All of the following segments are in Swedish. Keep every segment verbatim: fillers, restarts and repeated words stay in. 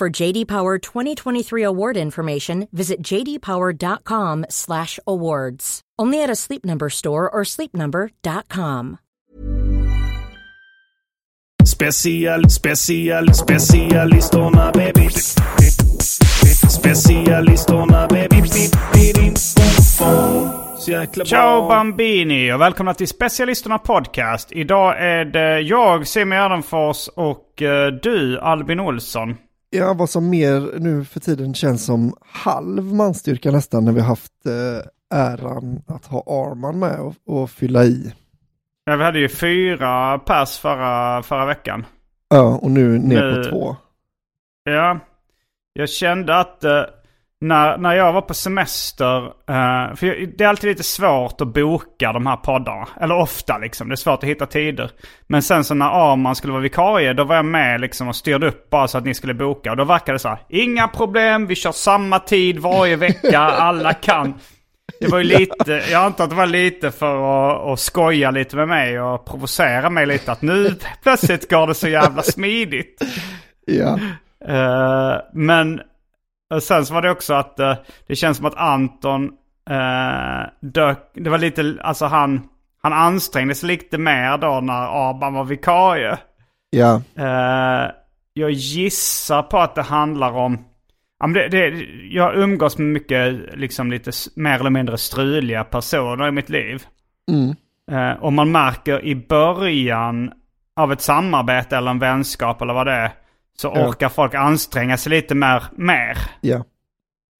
For J D Power twenty twenty-three award information, visit j d power dot com slash awards. Only at a Sleep Number store or sleep number dot com. Special, special, specialisterna baby. Specialisterna baby. Ciao Bambini och välkomna till Specialisterna podcast. Idag är det jag, Simon Adamsfors, och du, Albin Olsson. Ja, vad som mer nu för tiden känns som halv manstyrka nästan, när vi har haft eh, äran att ha Arman med och, och fylla i. Ja, vi hade ju fyra pass förra, förra veckan. Ja, och nu ner på nu, två. Ja, jag kände att eh, när, när jag var på semester, eh, för jag, det är alltid lite svårt att boka de här poddarna, eller ofta liksom, det är svårt att hitta tider. Men sen så när Arman skulle vara vikarie, då var jag med liksom och styrde upp bara så att ni skulle boka. Och då verkade det så här, inga problem, vi kör samma tid varje vecka, alla kan. Det var ju lite, jag antar att det var lite för att, att skoja lite med mig och provocera mig lite att nu plötsligt går det så jävla smidigt. Ja. Eh, men sen så var det också att eh, det känns som att Anton eh, dök, det var lite, alltså han, han ansträngde sig lite mer då när Arman var vikarie. Ja. Eh, jag gissar på att det handlar om, ja, men det, det, jag umgås med mycket liksom lite mer eller mindre struliga personer i mitt liv. Mm. Eh, och man märker i början av ett samarbete eller en vänskap eller vad det är, så orkar folk anstränga sig lite mer. mer. Yeah.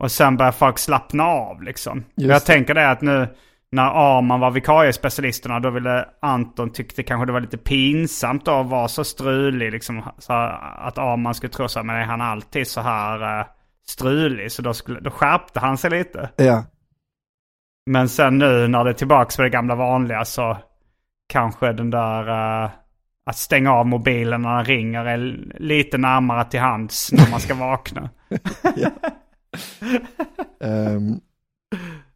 Och sen börjar folk slappna av. Liksom. Jag tänker det att nu när Arman var vikariespecialisterna, då ville Anton tyckte kanske det var lite pinsamt att vara så strulig. Liksom, så att Arman skulle tro sig, men är han alltid så här uh, strulig? Så då, skulle, då skärpte han sig lite. Yeah. Men sen nu när det är tillbaka på det gamla vanliga, så kanske den där... Uh, Att stänga av mobilen när den ringer är lite närmare till hands när man ska vakna. Ja. um,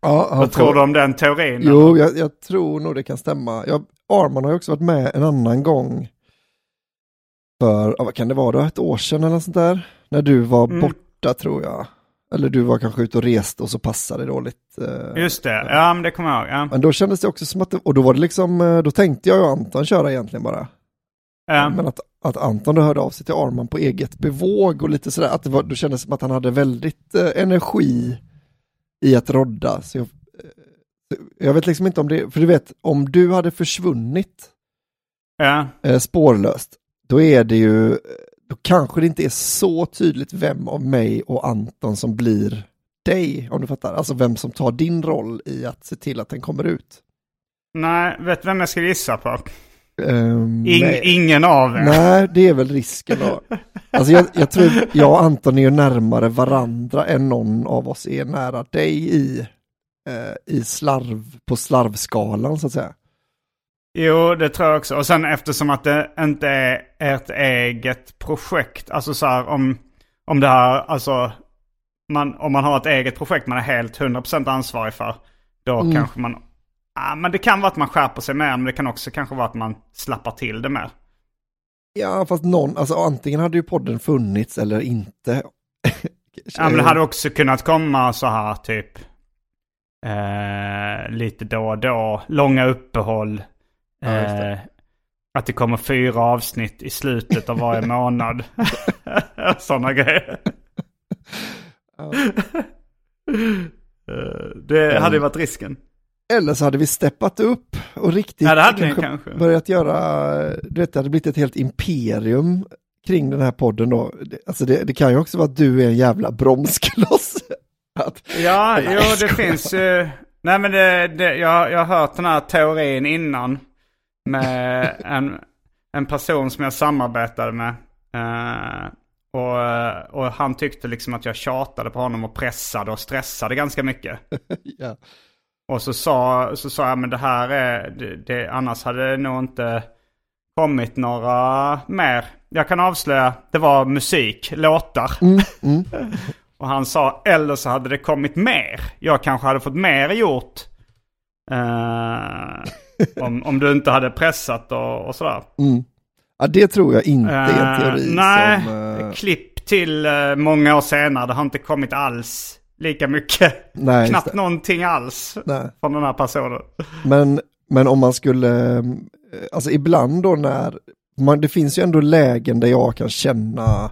ja, Vad tror, tror du om den teorin? Jo, jag, jag tror nog det kan stämma. Jag, Arman har ju också varit med en annan gång för, vad kan det vara då, ett år sedan eller sånt där? När du var mm. borta tror jag. Eller du var kanske ute och reste och så passade det dåligt. Just det, ja men det kommer jag ihåg. Ja. Men då kändes det också som att, det, och då var det liksom, då tänkte jag och Anton köra egentligen bara. Mm. Men att, att Anton då hörde av sig till Arman på eget bevåg och lite sådär, att det var, då kändes som att han hade väldigt eh, energi i att rodda. Så jag, jag vet liksom inte om det, för du vet, om du hade försvunnit mm. eh, spårlöst, då är det ju, då kanske det inte är så tydligt vem av mig och Anton som blir dig, om du fattar. Alltså vem som tar din roll i att se till att den kommer ut. Nej, vet vem jag ska gissa på? Um, In, ingen av er. Nej, det är väl risken då. Alltså jag, jag tror jag och Anton är ju närmare varandra än någon av oss är nära dig i, eh, i slarv, på slarvskalan så att säga. Jo, det tror jag också. Och sen eftersom att det inte är ett eget projekt, alltså så här, om, om det här, alltså man, om man har ett eget projekt man är helt hundra procent ansvarig för, då mm. kanske man, ah, men det kan vara att man skärper sig mer, men det kan också kanske vara att man slappar till det mer. Ja, fast någon, alltså antingen hade ju podden funnits eller inte. Ja, men det hade också kunnat komma så här typ eh, lite då och då, långa uppehåll. Ja, just det. Eh, att det kommer fyra avsnitt i slutet av varje månad. Sådana grejer. Ja. Det mm. hade ju varit risken. Eller så hade vi steppat upp och riktigt ja, kanske kanske. börjat göra, du vet, det hade blivit ett helt imperium kring den här podden då. Alltså det, det kan ju också vara att du är en jävla bromskloss. Att, ja, jo, det finns ju. Nej, men det, det, jag, jag har hört den här teorin innan med en, en person som jag samarbetade med. Uh, och, och han tyckte liksom att jag tjatade på honom och pressade och stressade ganska mycket. Ja. Och så sa, så sa jag, men det här är, det, det, annars hade det nog inte kommit några mer. Jag kan avslöja, det var musik, låtar. Mm, mm. Och han sa, eller så hade det kommit mer. Jag kanske hade fått mer gjort eh, om, om du inte hade pressat och, och sådär. Mm. Ja, det tror jag inte är en teori. Eh, nej, som, eh... klipp till eh, många år senare, det har inte kommit alls. Lika mycket, nej, knappt inte. Någonting alls nej. Från den här personen. Men, men om man skulle, alltså ibland då när, man, det finns ju ändå lägen där jag kan känna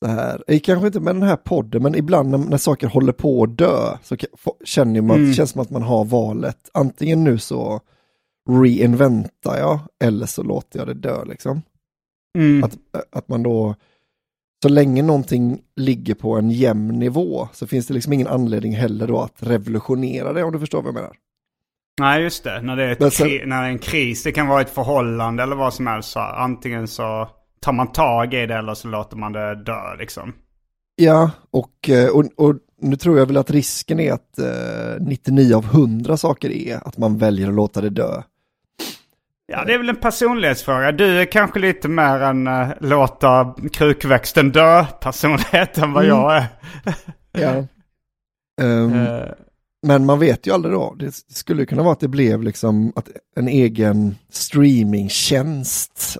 det här, kanske inte med den här podden, men ibland när, när saker håller på att dö så känner man, mm. känns som att man har valet. Antingen nu så reinventar jag eller så låter jag det dö liksom. Mm. Att, att man då... Så länge någonting ligger på en jämn nivå så finns det liksom ingen anledning heller då att revolutionera det, om du förstår vad jag menar. Nej, just det. När det är, ett sen, kri- när det är en kris, det kan vara ett förhållande eller vad som helst. Så antingen så tar man tag i det eller så låter man det dö liksom. Ja, och, och, och nu tror jag väl att risken är att nittionio av hundra saker är att man väljer att låta det dö. Ja, det är väl en personlighetsfråga. Du är kanske lite mer en uh, låta krukväxten dö personlighet än vad mm. jag är. Ja. um, uh. Men man vet ju aldrig då. Det skulle kunna vara att det blev liksom att en egen streamingtjänst.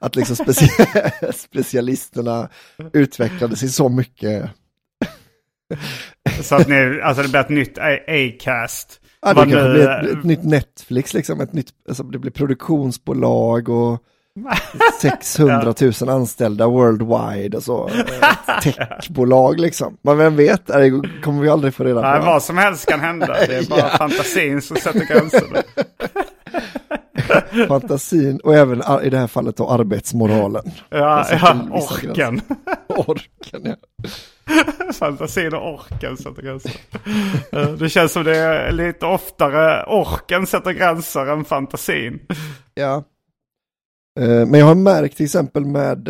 Att liksom speci- specialisterna utvecklade sig så mycket. Så att ni, alltså det blir ett nytt Acast. Ja, det kan bli ett, ett nytt Netflix liksom, ett nytt, alltså det blir produktionsbolag och sexhundratusen anställda worldwide och så techbolag liksom. Men vem vet, det kommer vi aldrig få reda på. Nej, vad som helst kan hända. Det är bara ja. fantasin som sätter gränserna. Fantasin och även i det här fallet då arbetsmoralen. Ja, ja orken. Orken, ja. Fantasin och orken sätter gränser. Det känns som det är lite oftare orken sätter gränser än fantasin. Ja. Men jag har märkt till exempel med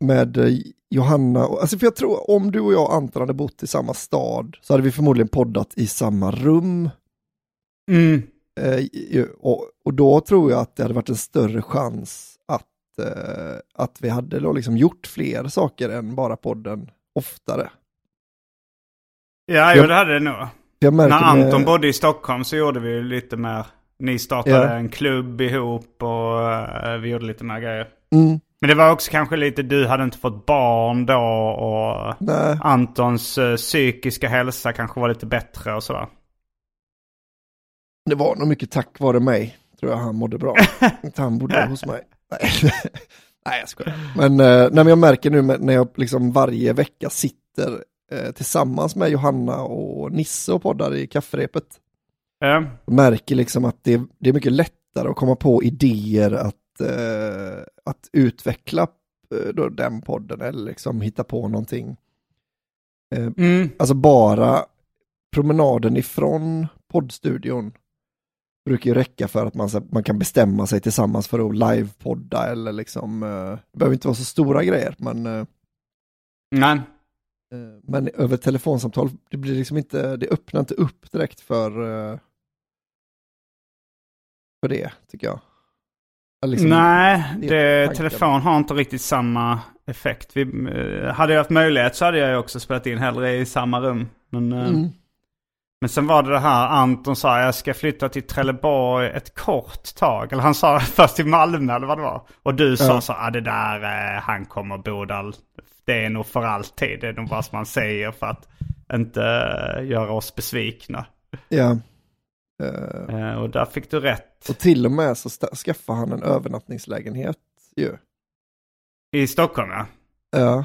med Johanna, alltså för jag tror om du och jag och Anton hade bott i samma stad så hade vi förmodligen poddat i samma rum. Mm. Och då tror jag att det hade varit en större chans att vi hade då liksom gjort fler saker än bara podden oftare. Ja, jag, det hade det nog. När Anton med... bodde i Stockholm så gjorde vi lite mer. Ni startade ja. en klubb ihop och vi gjorde lite mer grejer. Mm. Men det var också kanske lite, du hade inte fått barn då och nej. Antons psykiska hälsa kanske var lite bättre och sådär. Det var nog mycket tack vare mig. Tror jag han mådde bra. Han bodde hos mig. Nej, jag skojar. Men, eh, men jag märker nu när jag liksom varje vecka sitter eh, tillsammans med Johanna och Nisse och poddar i kafferepet. Mm. Märker liksom att det, det är mycket lättare att komma på idéer att, eh, att utveckla eh, då den podden eller liksom hitta på någonting. Eh, mm. Alltså bara promenaden ifrån poddstudion brukar ju räcka för att man, man kan bestämma sig tillsammans för att livepodda eller liksom, det behöver inte vara så stora grejer, men nej. Men över telefonsamtal det blir liksom inte, det öppnar inte upp direkt för för det, tycker jag. Liksom, nej, det, telefon har inte riktigt samma effekt. Vi, hade jag haft möjlighet så hade jag också spelat in hellre i samma rum. Men, mm. men sen var det det här, Anton sa jag ska flytta till Trelleborg ett kort tag. Eller han sa först till Malmö eller vad det var. Och du sa ja. så ah, det där, eh, han kommer bo där. Det är nog för alltid. Det är nog vad man säger för att inte eh, göra oss besvikna. Ja. Uh, och där fick du rätt. Och till och med så sta- skaffade han en övernattningslägenhet ju. I Stockholm, ja. Ja.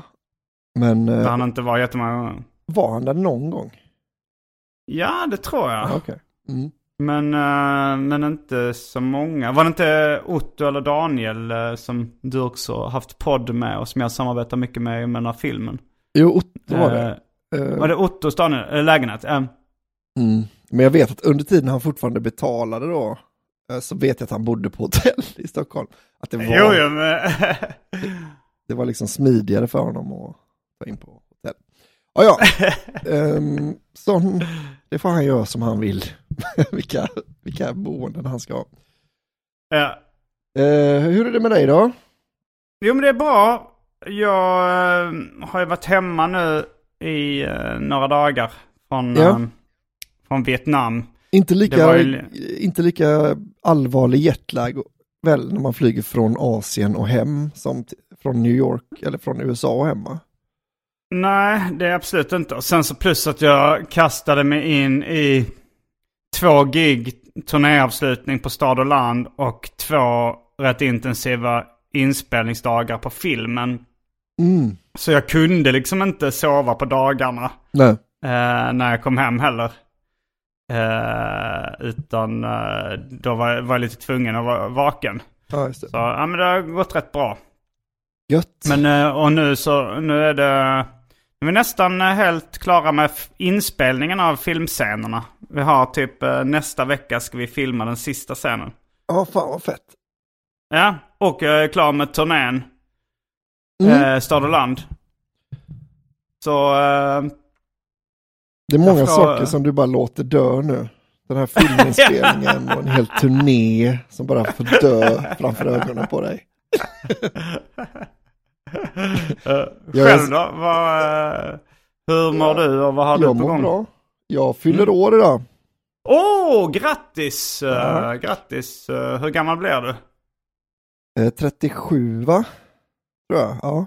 Men där uh, han inte var jättemånga gånger. Var han där någon gång? Ja, det tror jag. Ah, okay. mm. Men uh, men inte så många. Var det inte Otto eller Daniel uh, som du också haft podd med och som jag samarbetar mycket med i den här filmen? Jo, Otto var det. Uh, var det Ottos Daniel, lägenhet? Uh. Mm. Men jag vet att under tiden han fortfarande betalade då, så vet jag att han bodde på hotell i Stockholm. Att det var, jo, ja, men... det, det var liksom smidigare för honom att ta in på hotell. Ja, ja. um, sån, det får han göra som han vill. vilka, vilka boenden han ska ha. Ja. Uh, hur är det med dig då? Jo, men det är bra. Jag uh, har ju varit hemma nu i uh, några dagar från... Ja. Uh, Från Vietnam. Inte lika, ju... inte lika allvarlig jetlag väl när man flyger från Asien och hem som t- från New York eller från U S A och hemma. Nej, det är absolut inte. Och sen så plus att jag kastade mig in i två gig turnéavslutning på Stad och land och två rätt intensiva inspelningsdagar på filmen. Mm. Så jag kunde liksom inte sova på dagarna. Nej. Eh, när jag kom hem heller. Uh, utan uh, då var, var jag lite tvungen att vara vaken. Ja, just det. Så ja, men det har gått rätt bra. Gött. Men uh, och nu så nu är det nu är vi nästan helt klara med f- inspelningen av filmscenerna. Vi har typ uh, nästa vecka ska vi filma den sista scenen. Ja, fan vad fett. Ja, och jag är klar med turnén. Mm. Uh, Stad och land. Så uh, det är många ska... saker som du bara låter dö nu. Den här filminspelningen och en hel turné som bara får dö framför ögonen på dig. Själv då? Vad, hur mår du och vad har jag du på gång? Bra. Jag fyller mm. år idag. Åh, oh, grattis! Ja. Grattis! Hur gammal blir du? trettiosju, va? Tror jag, ja.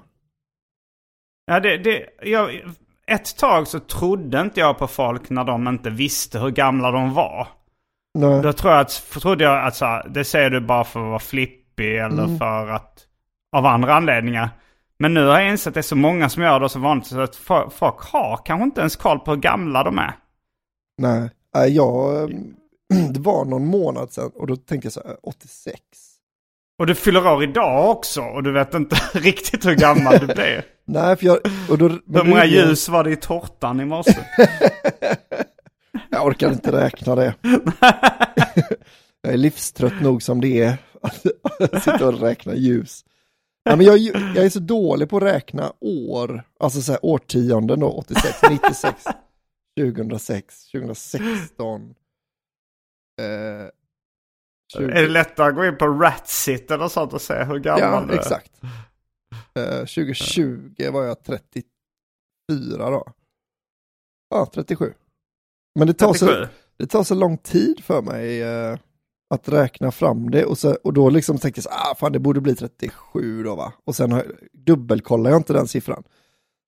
Ja, det... det jag... Ett tag så trodde inte jag på folk när de inte visste hur gamla de var. Nej. Då tror jag att, trodde jag att så här, det säger du bara för att vara flippig eller mm. för att av andra anledningar. Men nu har jag insett att det är så många som gör det så vanligt så att folk har kanske inte ens koll på hur gamla de är. Nej, jag, det var någon månad sedan och då tänkte jag så här, åttiosex. Och du fyller år idag också och du vet inte riktigt hur gammal du blir. Nej, för jag... Och då, hur många ljus var det i tårtan i morse? Jag orkar inte räkna det. Jag är livstrött nog som det är att sitta och räkna ljus. Nej, men jag, jag är så dålig på att räkna år. Alltså så här årtionden då, åttiosex, nittiosex, tjugohundrasex, tjugohundrasexton... Eh... tjugo. Är det lättare att gå in på Ratsit eller sånt och säga hur gammal du är? Ja, exakt. Uh, tjugohundratjugo var jag trettiofyra då. Ja, trettiosju. Men det tar, trettiosju. Så, det tar så lång tid för mig uh, att räkna fram det. Och, så, och då liksom tänkte jag så, ah, fan det borde bli trettiosju då va. Och sen har, dubbelkollar jag inte den siffran.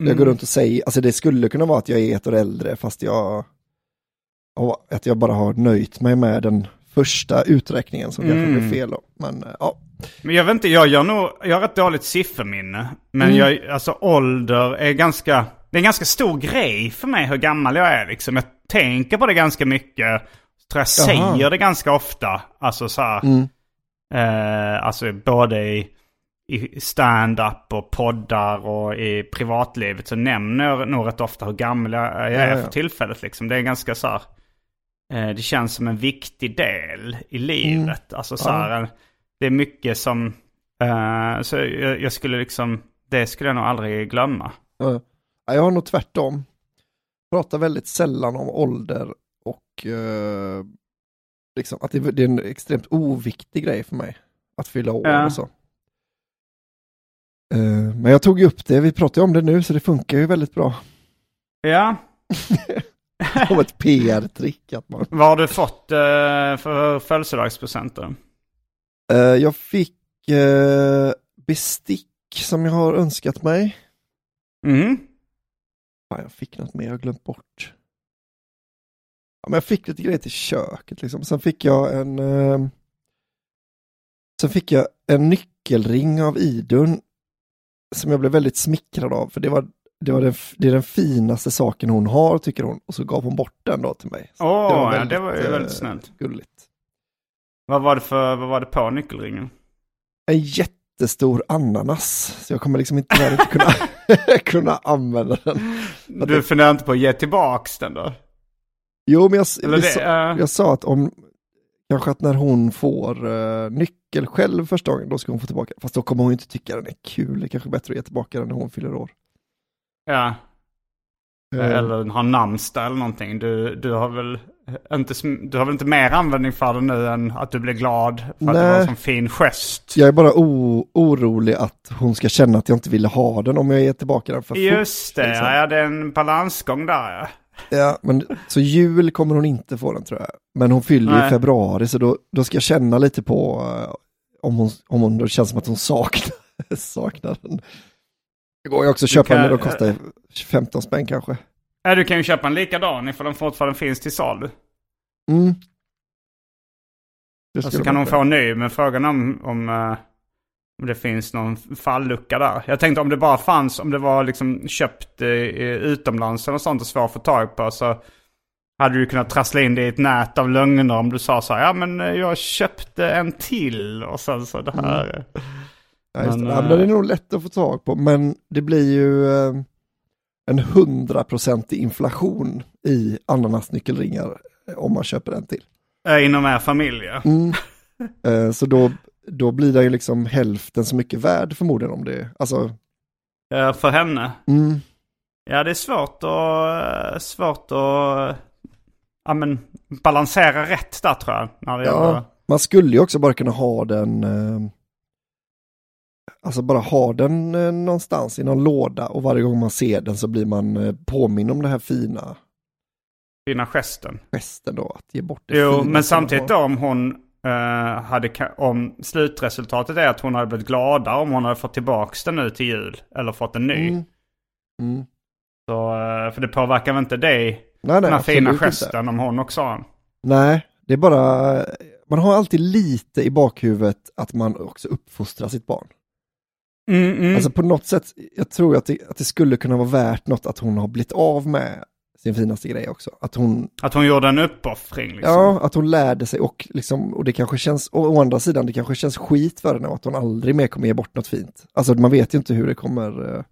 Mm. Jag går runt och säger, alltså det skulle kunna vara att jag är ett år äldre fast jag, att jag bara har nöjt mig med den första uträkningen som kanske mm. blev fel då. Men ja. Men jag vet inte, jag, jag, nog, jag har ett dåligt sifferminne. Men mm. jag, alltså, ålder är ganska... Det är en ganska stor grej för mig hur gammal jag är. Liksom. Jag tänker på det ganska mycket. Tror jag säger det ganska ofta. Alltså så här... Mm. Eh, alltså både i, i stand-up och poddar och i privatlivet så nämner jag nog rätt ofta hur gammal jag är ja, ja. för tillfället. Liksom. Det är ganska så här... Det känns som en viktig del i livet. Mm. Alltså så här, ja. Det är mycket som... Uh, så jag, jag skulle liksom... Det skulle jag nog aldrig glömma. Uh, jag har nog tvärtom. Pratar väldigt sällan om ålder. Och uh, liksom, att det, det är en extremt oviktig grej för mig. att fylla år ja. och så. Uh, men jag tog upp det, vi pratar ju om det nu så det funkar ju väldigt bra. Ja. Som ett P R-trick. Att man... Vad har du fått uh, för födelsedagspresenter? Uh, jag fick uh, bestick som jag har önskat mig. Mm. Fan, jag fick något mer, jag glömt bort. Ja, men jag fick lite grejer till köket liksom. Sen fick jag en uh, sen fick jag en nyckelring av Idun som jag blev väldigt smickrad av, för det var det var den, det är den finaste saken hon har, tycker hon, och så gav hon bort den då till mig. Åh, oh, det var väldigt, ja, det var ju väldigt snällt. Gulligt. Vad var det för vad var det på nyckelringen? En jättestor ananas. Så jag kommer liksom inte här att kunna kunna använda den. Att du funderar inte på att ge tillbaks den då? Jo, men jag, det, sa, uh... jag sa att om kanske att när hon får uh, nyckel själv första gången, då ska hon få tillbaka. Fast då kommer hon inte tycka den är kul. Det är kanske bättre att ge tillbaka den när hon fyller år. Ja. Uh... Eller har namnsdag eller någonting. Du, du, har väl inte, du har väl inte mer användning för den nu än att du blir glad för nej. Att det var en sån fin gest. Jag är bara o- orolig att hon ska känna att jag inte ville ha den om jag ger tillbaka den för fort. Just det, liksom. Ja, det är en balansgång där, ja. Ja, men så jul kommer hon inte få den, tror jag. Men hon fyller Nej. i februari, så då, då ska jag känna lite på uh, om hon, om hon då känns som att hon saknar, saknar den. Det går ju också att köpa kan, den, men då kostar uh, femton spänn kanske. Ja, du kan ju köpa en likadan ifall den fortfarande finns till salu. Mm. Och så kan hon få en ny, men frågan om, om, uh, om det finns någon fallucka där. Jag tänkte om det bara fanns, om det var liksom köpt uh, utomlands eller sånt och svårt att få tag på, så hade du kunnat trassla in det i ett nät av lögner om du sa så här, ja men jag köpte en till och sen så det här. Mm. Ja, just det. Men, uh, ja, det är nog lätt att få tag på, men det blir ju... Uh... en hundraprocentig inflation i ananasnyckelringar om man köper en till. Inom er familj, ja. Mm. eh, så då, då blir det ju liksom hälften så mycket värd förmodligen om det. Alltså... Eh, för henne? Mm. Ja, det är svårt att, svårt att ja, men, balansera rätt där, tror jag. När det ja, gäller... Man skulle ju också bara kunna ha den... Eh... Alltså bara ha den eh, någonstans i någon låda, och varje gång man ser den så blir man eh, påminn om den här fina fina gesten. Gesten då, att ge bort det. Jo, men samtidigt då, om hon eh, hade, om slutresultatet är att hon hade blivit gladare om hon hade fått tillbaks den nu till jul eller fått en ny. Mm. Mm. Så, för det påverkar väl inte dig, nej, den här fina gesten inte. Om hon också har en. Nej, det är bara, man har alltid lite i bakhuvudet att man också uppfostrar sitt barn. Mm, mm. Alltså på något sätt, jag tror att det, att det skulle kunna vara värt något att hon har blivit av med sin finaste grej också. Att hon, att hon gjorde en uppoffring liksom. Ja, att hon lärde sig och, liksom, och det kanske känns, och å andra sidan det kanske känns skit för henne att hon aldrig mer kommer ge bort något fint. Alltså man vet ju inte hur det kommer, eh...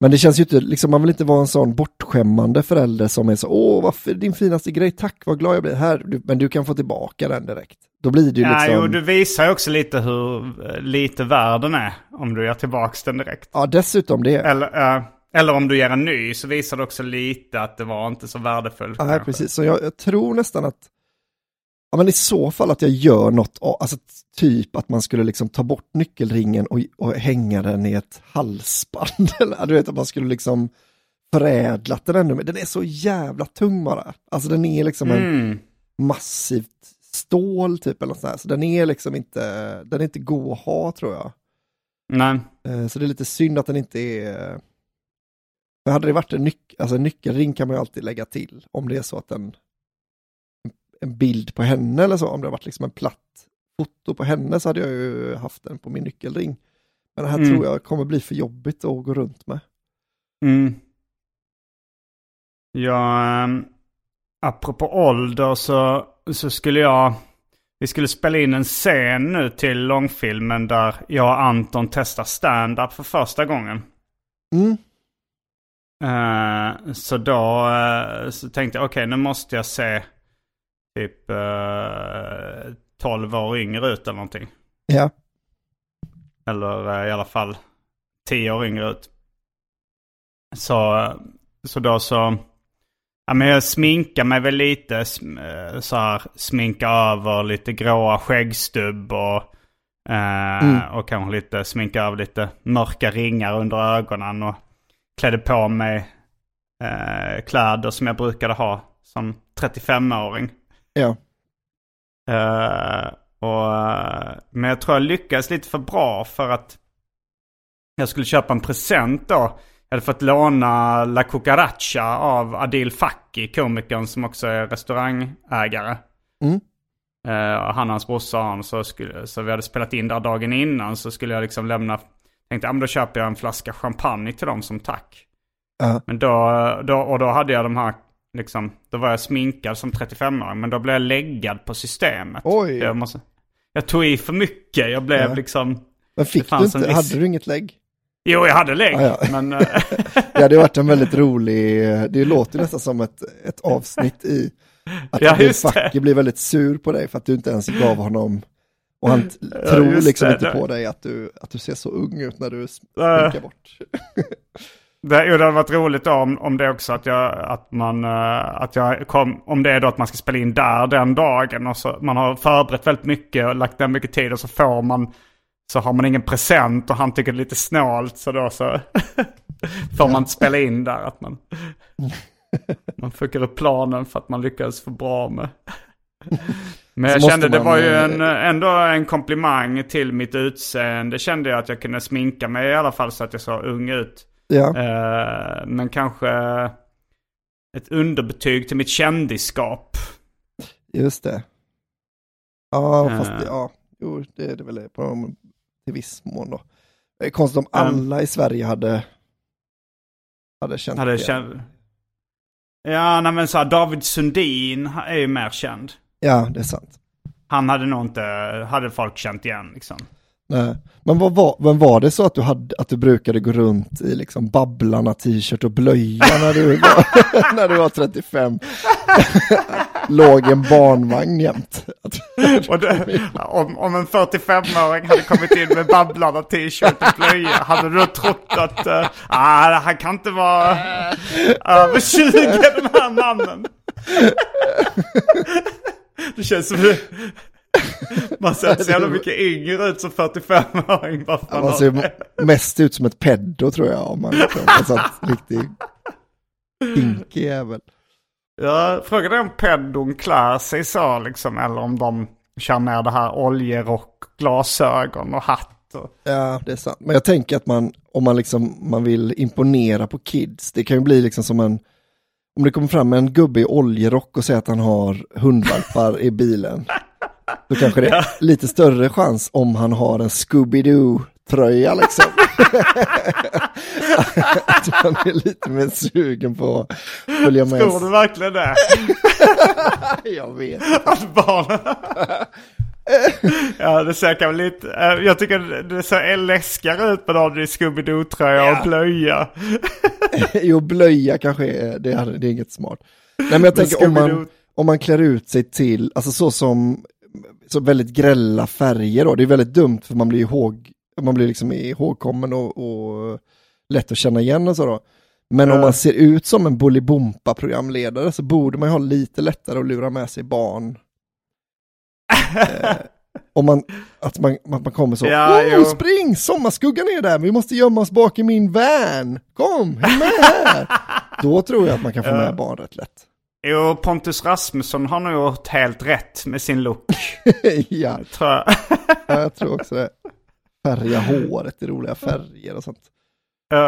men det känns ju inte, liksom, man vill inte vara en sån bortskämmande förälder som är så, åh varför, din finaste grej, tack vad glad jag blir, här, du, men du kan få tillbaka den direkt. Då blir det ju liksom... Ja, jo, du visar ju också lite hur lite värden är om du ger tillbaka den direkt. Ja, dessutom det. Eller, äh, eller om du ger en ny så visar du också lite att det var inte så värdefullt. Ja, precis. Så jag, jag tror nästan att... Ja, men i så fall att jag gör något... Alltså typ att man skulle liksom ta bort nyckelringen och, och hänga den i ett halsband. Du vet, att man skulle liksom förädla den ännu mer. Den är så jävla tung bara. Alltså den är liksom mm. en massivt... stål typ eller så här, så den är liksom inte, den är inte god att ha, tror jag. Nej. Så det är lite synd att den inte är, men hade det varit en nyckel, alltså en nyckelring kan man ju alltid lägga till om det är så att en en bild på henne eller så, om det har varit liksom en platt foto på henne så hade jag ju haft den på min nyckelring. Men det här mm. tror jag kommer bli för jobbigt att gå runt med. Mm. Ja, um, apropå ålder så Så skulle jag, vi skulle spela in en scen nu till långfilmen där jag och Anton testar stand-up för första gången. Mm. Uh, så då uh, så tänkte jag, okej okay, nu måste jag se typ uh, tolv år yngre ut eller någonting. Ja. Eller uh, i alla fall tio år yngre ut. Så, så då så... Ja, men jag sminkar mig väl lite så här, sminka över lite gråa skäggstubb och eh, mm. och kanske lite sminka av lite mörka ringar under ögonen och klädde på mig eh, kläder som jag brukade ha som trettiofemåring. Ja. Eh, och men jag tror jag lyckades lite för bra för att jag skulle köpa en present då. Jag hade fått låna La Cucaracha av Adil Fakki, komikern som också är restaurangägare. Mm. Uh, han och hans brorsa han, så, skulle, så vi hade spelat in där dagen innan så skulle jag liksom lämna, tänkte, ah, men då köper jag en flaska champagne till dem som tack. Uh-huh. Men då, då, och då hade jag de här, liksom, då var jag sminkad som trettiofemåring, men då blev jag läggad på systemet. Oj. Jag, måste, jag tog i för mycket, jag blev uh-huh. liksom... Men fick du inte, en, hade du inget lägg? Jo, jag hade lägg. Ah, ja. Men, det hade varit en väldigt rolig... Det låter nästan som ett, ett avsnitt i... Att ja, Adil Fakki blir väldigt sur på dig för att du inte ens gav honom... Och han ja, tror liksom det. Inte på dig att du, att du ser så ung ut när du sminkar uh, bort. Det, det hade varit roligt då, om, om det också att jag... Att man, att jag kom, om det är då att man ska spela in där den dagen. Och så, man har förberett väldigt mycket och lagt ner mycket tid och så får man... Så har man ingen present och han tycker det är lite snålt så då så får man spela in där att man man fuckar upp planen för att man lyckas få bra med. Men jag kände man... det var ju en, ändå en komplimang till mitt utseende. Kände jag att jag kunde sminka mig i alla fall så att jag såg ung ut. Ja. Eh, men kanske ett underbetyg till mitt kändisskap. Just det. Ja, fast eh. ja. Jo, det är det väl på någon, till viss mån då. Det är konstigt om alla um, i Sverige hade hade känt hade det. Känd... Ja, nej, men så här, David Sundin är ju mer känd. Ja, det är sant. Han hade nog inte, hade folk känt igen liksom. Nej, men vad var, men var det så att du, hade, att du brukade gå runt i liksom babblarna, t-shirt och blöja när du var, när du var trettiofem? Låg en barnvagn jämt. Och det, om, om en fyrtiofemåring hade kommit in med babblarna, t-shirt och blöja, hade du trott att uh, ah, han kan inte vara över tjugo den här mannen. Det känns som det. Man ser så jävla mycket yngre ut som fyrtiofemåring. Ja, man ser mest ut som ett peddo tror jag. Om man satt riktigt pinkig jävel. Jag frågade om peddon klär sig så liksom, eller om de kör ner det här oljerock, glasögon och hatt. Och... Ja, det är sant. Men jag tänker att man, om man, liksom, man vill imponera på kids, det kan ju bli liksom som en... Om det kommer fram en gubbe i oljerock och säger att han har hundvalpar i bilen, då kanske det är lite större chans om han har en Scooby-Doo-tröja liksom. Att man är lite mer sugen på att följa med. Tror du verkligen det? Jag vet att barnen ja, det ser kanske lite. Jag tycker det ser läskigare ut på någon i Scooby-Doo-tröja och blöja. Jo, blöja kanske är, det är, det är inget smart. Nej, men jag tänker om man, om man klär ut sig till, alltså så som så väldigt grälla färger då. Det är väldigt dumt för man blir ihåg man blir liksom ihågkommen och, och lätt att känna igen och så då. Men mm. om man ser ut som en Bolibompa-programledare så borde man ju ha lite lättare att lura med sig barn. eh, om man, att man, man, man kommer så, ja, oh, spring, sommarskuggan är där, vi måste gömma oss bak i min van. Kom, häng med här. Då tror jag att man kan få med mm. barn rätt lätt. Jo, Pontus Rasmusson har nog gjort helt rätt med sin look. Ja. Jag tror jag. Ja, jag tror också det. Färga håret i roliga färger och sånt. Uh,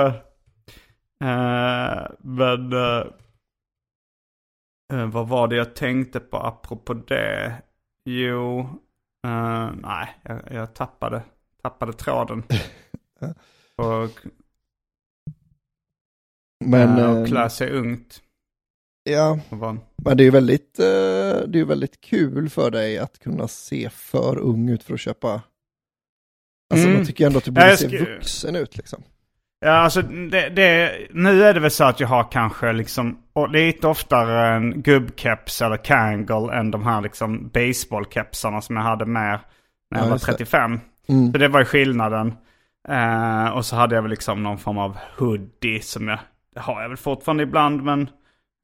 uh, men uh, uh, vad var det jag tänkte på apropå det? Jo, uh, nej, jag, jag tappade, tappade tråden. och, men, uh, och klär sig ungt. Ja, men det är ju väldigt, det är väldigt kul för dig att kunna se för ung ut för att köpa. Alltså mm. då tycker jag ändå att du borde ska... se vuxen ut liksom. Ja, alltså det, det, nu är det väl så att jag har kanske liksom och lite oftare en gubbkeps eller kangle än de här liksom baseballkepsarna som jag hade med när jag ja, var trettiofem. Mm. Så det var ju skillnaden. Uh, och så hade jag väl liksom någon form av hoodie som jag, det har jag väl fortfarande ibland men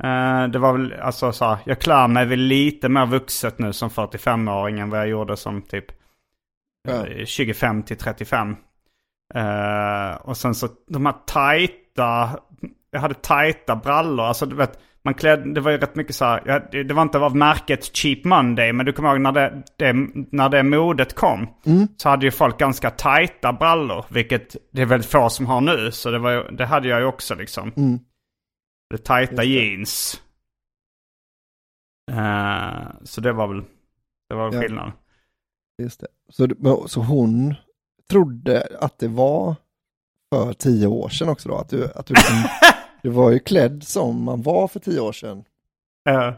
Uh, det var väl, alltså så här, jag klarar mig väl lite mer vuxet nu som fyrtiofem-åring än vad jag gjorde som typ ja. tjugofem till trettiofem. Uh, och sen så de här tajta, jag hade tajta brallor, alltså du vet, man klädde, det var ju rätt mycket så här, jag, det var inte av märket Cheap Monday, men du kommer ihåg när det, det, när det modet kom mm. så hade ju folk ganska tajta brallor, vilket det är väldigt få som har nu, så det, var, det hade jag ju också liksom. Mm. Det tajta jeans. Uh, så det var väl det var ja. skillnaden. Just det. Så, så hon trodde att det var för tio år sedan också då? Att du, att du, du var ju klädd som man var för tio år sedan. Ja.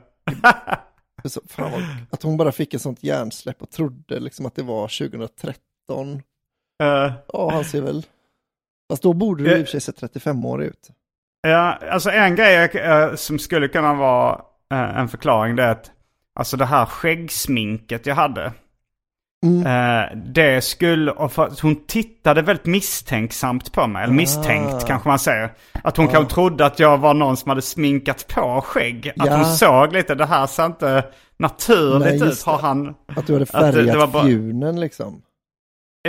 så, fan vad, att hon bara fick ett sånt hjärnsläpp och trodde liksom att det var tjugotretton. Ja, ja han ser väl. Fast då borde du i och för sig se trettiofem år ut. Ja, alltså en grej eh, som skulle kunna vara eh, en förklaring, det är att alltså det här skäggsminket jag hade mm. eh, det skulle, och för, hon tittade väldigt misstänksamt på mig, eller misstänkt ah. kanske man säger, att hon ah. kanske trodde att jag var någon som hade sminkat på skägg, att ja. hon såg lite, det här ser inte naturligt ut, har han att du hade färgat bara... fjunen liksom.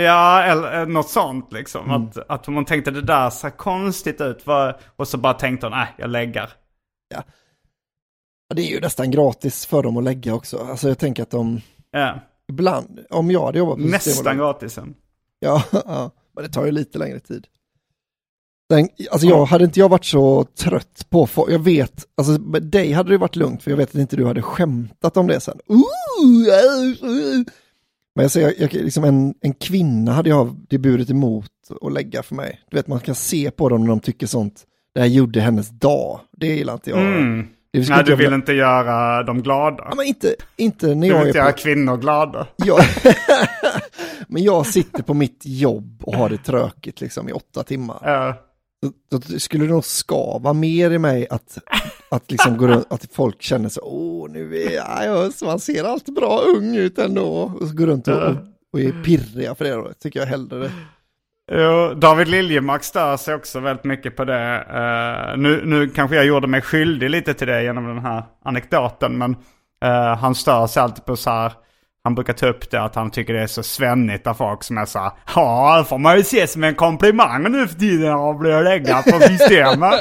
Ja, eller något sånt liksom. Mm. Att, att hon tänkte det där så konstigt ut. Var, och så bara tänkte hon, nej, jag lägger. Ja. Det är ju nästan gratis för dem att lägga också. Alltså jag tänker att de... Ja. Ibland, om jag hade jobbat... Nästan gratis. Ja, ja, men det tar ju lite längre tid. Den, alltså jag hade inte jag varit så trött på... Jag vet, alltså dig hade det varit lugnt. För jag vet att inte du hade skämtat om det sen. Uh! Men jag säger, jag, liksom en, en kvinna hade jag det burit emot att lägga för mig. Du vet, man kan se på dem när de tycker sånt. Det här gjorde hennes dag. Det gillar inte jag. Mm. Det nej, du vill jag... inte göra dem glada. Ja, men inte, inte när du jag vill är inte på... göra kvinnor glada. Jag... men jag sitter på mitt jobb och har det trökigt liksom, i åtta timmar. Uh. Då, då skulle det nog skava mer i mig att, att, liksom gå runt, att folk känner så åh, nu är jag, man ser allt bra ung ut ändå. Och så går runt och, och, och är pirriga för det då. Tycker jag hellre det. Jo, David Liljemark stör sig också väldigt mycket på det. Uh, nu, nu kanske jag gjorde mig skyldig lite till det genom den här anekdoten. Men uh, han stör sig alltid på så här. Han brukar ta upp det att han tycker det är så svennigt av folk som är så här, ja, får man ju se som en komplimang nu för tiden av blir lägga på systemet.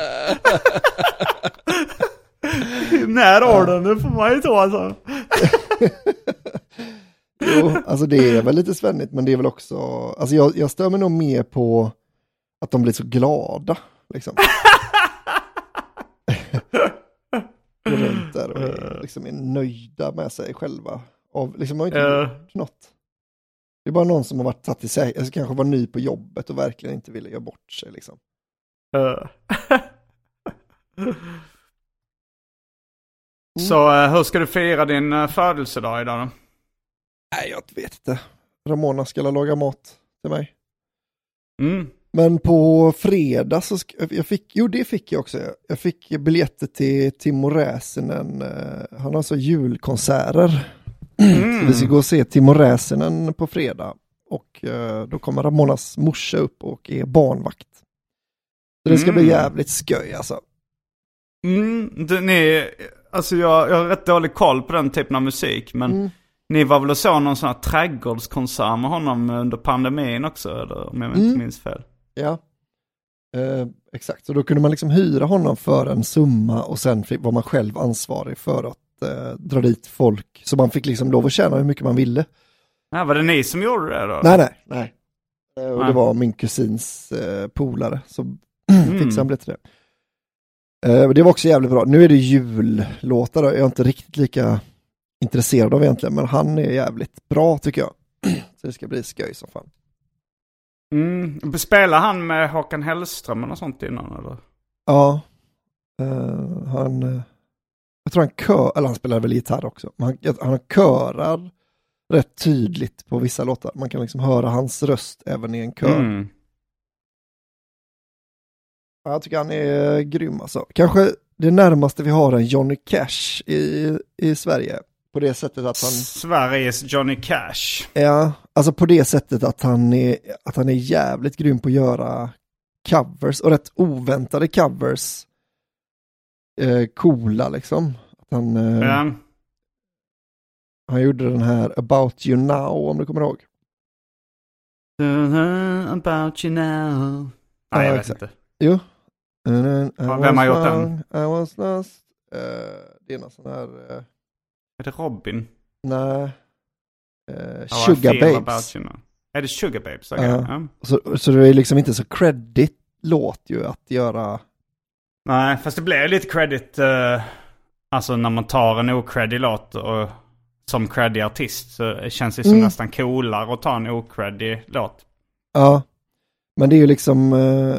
När har du nu får man ju ta alltså. Jo, alltså det är väl lite svennigt, men det är väl också, alltså jag, jag stör mig nog mer på att de blir så glada, liksom. Går runt där och är, liksom är nöjda med sig själva. Av, liksom, har inte uh. något. Det är bara någon som har varit satt i sig, alltså, kanske var ny på jobbet och verkligen inte ville göra bort sig liksom. Uh. mm. Så uh, hur ska du fira din uh, födelsedag idag då? Nej, jag vet inte. Ramona ska laga mat till mig. Mm. Men på fredag så sk- jag fick jo det fick jag också. Jag fick biljetter till Timo Räsänen. Uh, han har så julkonserter. Mm. Så vi ska gå och se Timo Räsänen på fredag. Och eh, då kommer Ramonas morsa upp och är barnvakt. Så det ska mm. bli jävligt sköj alltså. Mm, du, ni, alltså jag, jag har rätt dålig koll på den typen av musik. Men mm. ni var väl och så någon sån här trädgårdskonsert med honom under pandemin också? Eller, om jag inte mm. minns fel. Ja, eh, exakt. Så då kunde man liksom hyra honom för en summa. Och sen var man själv ansvarig för att Äh, dra dit folk. Så man fick liksom lov att tjäna hur mycket man ville. Ja, var det ni som gjorde det då? Nej, nej. nej. Äh, och nej. Det var min kusins äh, polare som mm. fixade han blev till det. Äh, det var också jävligt bra. Nu är det jullåtar. Jag är inte riktigt lika intresserad av egentligen. Men han är jävligt bra tycker jag. Så det ska bli skoj som fan. Mm. Spelar han med Håkan Hellström och sånt innan? Eller? Ja. Äh, han... Jag tror han kör, eller han spelar väl gitarr också. Han, han körar rätt tydligt på vissa låtar. Man kan liksom höra hans röst även i en kör. Mm. Ja, jag tycker han är grym alltså. Kanske det närmaste vi har en Johnny Cash i, i Sverige. På det sättet att han... Sveriges Johnny Cash. Ja, alltså på det sättet att han är, att han är jävligt grym på att göra covers. Och rätt oväntade covers. eh, coola liksom. Att han, eh, mm. han gjorde den här About You Now, om du kommer ihåg. About You Now. Nej, jag ah, vet exakt. Inte. Jo. Ja, vem har gjort den? I was lost. Uh, det är någon sån här... Uh... Är det Robin? Nej. Uh, Sugar Babes. You know. Är det Sugar Babes? Okay. Uh, yeah. så, så det är liksom inte så credit låt ju att göra... Nej, fast det blir lite credit. Uh, alltså när man tar en okreddig låt och... Som creddig artist så känns det som mm. nästan coolare att ta en okreddig låt. Ja, men det är ju liksom... Uh,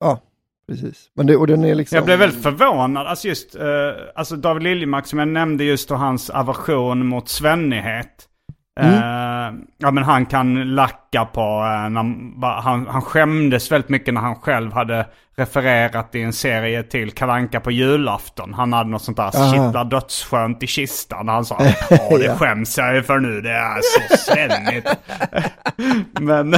ja, precis. Men det, och den är liksom... Jag blev väldigt förvånad. Alltså just uh, alltså David Liljemark som jag nämnde just och hans aversion mot svennighet. Mm. Uh, ja, men han kan lacka på... Uh, när, han, han skämdes väldigt mycket när han själv hade refererat i en serie till Kalle Anka på julafton. Han hade något sånt där kittla dödsskönt i kistan. Han sa, ja det skäms jag ju för nu. Det är så svännigt. men,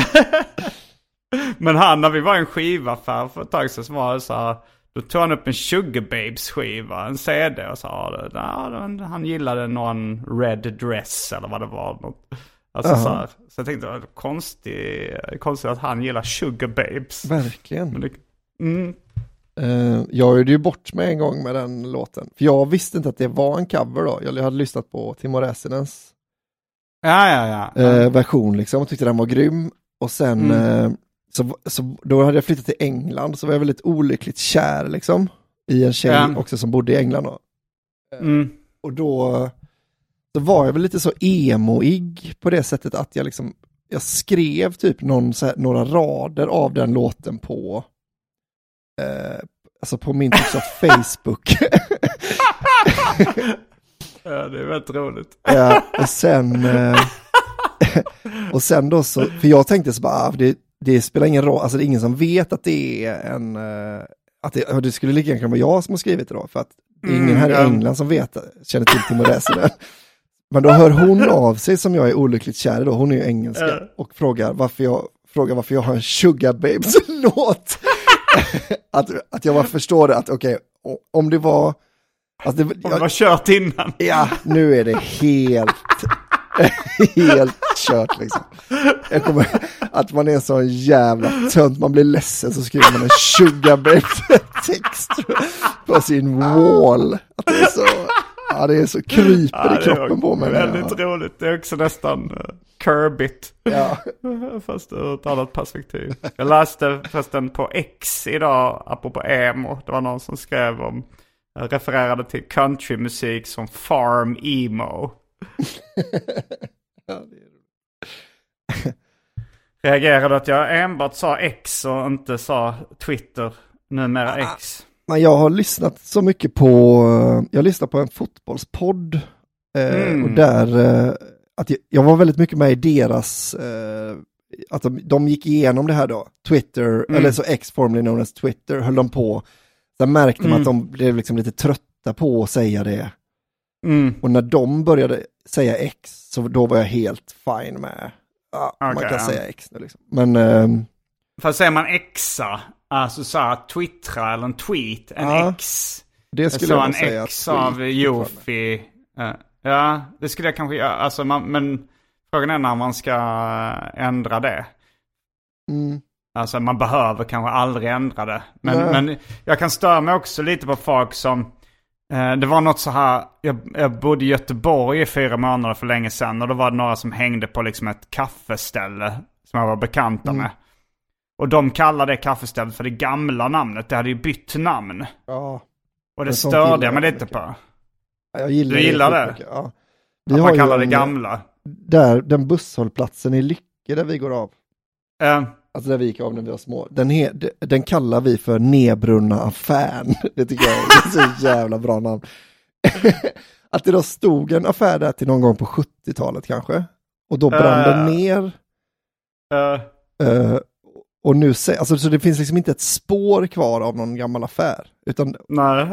men han, när vi var i en skivaffär för ett tag sedan så var det så här... Då tog han upp en Sugar Babes skiva, en C D, och sa nah, han gillade någon Red Dress eller vad det var. Något. Alltså, uh-huh. så, här, så jag tänkte, konstigt, konstigt att han gillar Sugar Babes. Verkligen. Men det, mm. uh, jag gjorde ju bort mig en gång med den låten. För jag visste inte att det var en cover då. Jag hade lyssnat på Timo Räsänens ja, ja, ja. Uh, version liksom, och tyckte den var grym. Och sen... Mm. Uh, Så, så då hade jag flyttat till England, så var jag väldigt olyckligt kär liksom, i en tjej mm. också som bodde i England då. Mm. Och då så var jag väl lite så emoig på det sättet att jag liksom jag skrev typ någon, så här, några rader av den låten på eh, alltså på min typ så Facebook. Ja, det är väldigt roligt. Ja, och sen eh, och sen då så, för jag tänkte så bara, det Det spelar ingen roll, alltså det är ingen som vet att det är en... Uh, att det, det skulle lika gärna kunna vara jag som har skrivit det då, för att det är ingen mm, här i England som vet, känner till Timo Räsänen. Men då hör hon av sig som jag är olyckligt kär då, hon är ju engelska, och frågar varför jag, frågar varför jag har en Sugar Babes-låt. att, att jag bara förstår det, att okej, okay, om det var... Alltså det, om det var kört innan. Ja, nu är det helt... helt kört liksom. Jag kommer, att man är så jävla tönt, man blir ledsen, så skriver man en Sugar Babes text på sin wall. Att det är så, ja, det är så kryper ja, i kroppen på mig. Det är väldigt ja. roligt, det är också nästan uh, Kerbit ja. Fast ur ett annat perspektiv. Jag läste förresten på X idag, apropå emo, det var någon som skrev om, refererade till countrymusik som farm emo. Ja, reagerade att jag enbart sa X och inte sa Twitter, numera X. Men jag har lyssnat så mycket på jag lyssnar på en fotbollspodd mm. och där att jag, jag var väldigt mycket med i deras att de, de gick igenom det här då, Twitter mm. eller så X formerly known as Twitter, höll de på, där märkte man mm. att de blev liksom lite trötta på att säga det. Mm. Och när de började säga X, så då var jag helt fine med ja, okay, man kan ja. säga X nu liksom. Men um... för säger man Xa, alltså så här twittra eller en tweet, en ja, X. Det skulle jag, jag säga. En X av Jofi. Ja, det skulle jag kanske göra. Alltså man, men frågan är när man ska ändra det. Mm. Alltså man behöver kanske aldrig ändra det. Men, ja. men jag kan störa mig också lite på folk som... Det var något så här, jag, jag bodde i Göteborg i fyra månader för länge sedan, och då var det några som hängde på liksom ett kaffeställe som jag var bekanta mm. med. Och de kallade det kaffestället för det gamla namnet, det hade ju bytt namn. Ja. Och det störde jag mig lite på. Ja, jag gillar du gillar det? det. Ja. Vi att har man kallar det gamla. Där, den busshållplatsen i Lycke där vi går av. Uh. Alltså där vi gick av när vi var små. Den, he, den kallar vi för Nedbrunna affären. Det tycker jag är så jävla bra namn. Att det då stod en affär där till någon gång på sjuttiotalet kanske. Och då brann den uh, ner. Uh, uh, och nu se, alltså, så det finns liksom inte ett spår kvar av någon gammal affär. Utan, nej.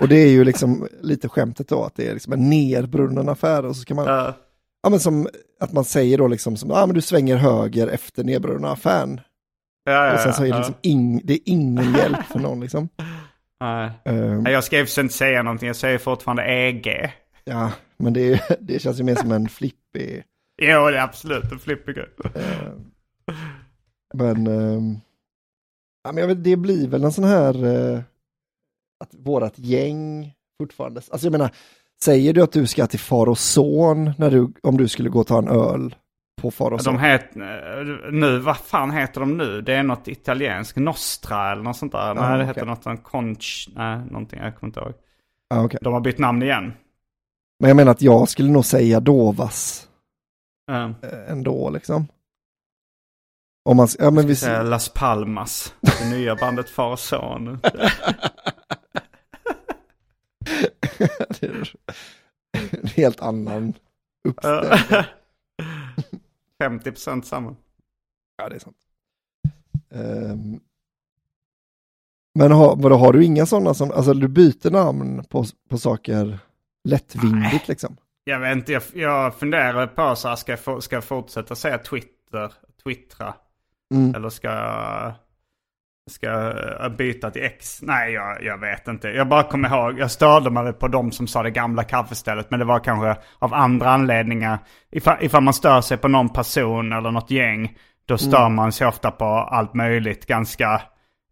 Och det är ju liksom lite skämtet då. Att det är liksom en nedbrunnen affär. Och så ska man... Uh. Ja, men som att man säger då liksom som, ah, men du svänger höger efter nedbrunna affären. Ja, ja, och sen så är det liksom ja. ing, det är ingen hjälp för någon liksom. Uh, uh, jag ska inte säga någonting. Jag säger fortfarande E G. Ja, men det, det känns ju mer som en flippig... Jo, det är absolut en flippig. uh, men uh, ja, men jag vet, det blir väl en sån här... Uh, att vårat gäng fortfarande... Alltså jag menar, säger du att du ska till Far och Son när du, om du skulle gå och ta en öl på Far och Son? De heter, nu, vad fan heter de nu? Det är något italiensk, Nostra eller något sånt där. Ah, nej, okay. Det heter något sånt, Conch, nej, någonting, jag kommer inte ihåg. Ah, okay. De har bytt namn igen. Men jag menar att jag skulle nog säga Dovas mm. ändå, liksom. Om man, ja, men vi... Las Palmas, det nya bandet Far och Son. Det är en helt annan uppställning. femtio procent samma. Ja, det är sant. Um, men har, vadå, har du inga sådana som... Alltså, du byter namn på, på saker lättvindigt, nej, liksom? Jag vet inte. Jag, jag funderar på så här, ska jag, ska jag fortsätta säga Twitter, twittra? Mm. Eller ska jag... Ska jag byta till X? Nej, jag, jag vet inte. Jag bara kommer ihåg, jag störde mig på dem som sa det gamla kaffestället. Men det var kanske av andra anledningar. Ifall, ifall man stör sig på någon person eller något gäng, då stör mm. man sig ofta på allt möjligt. Ganska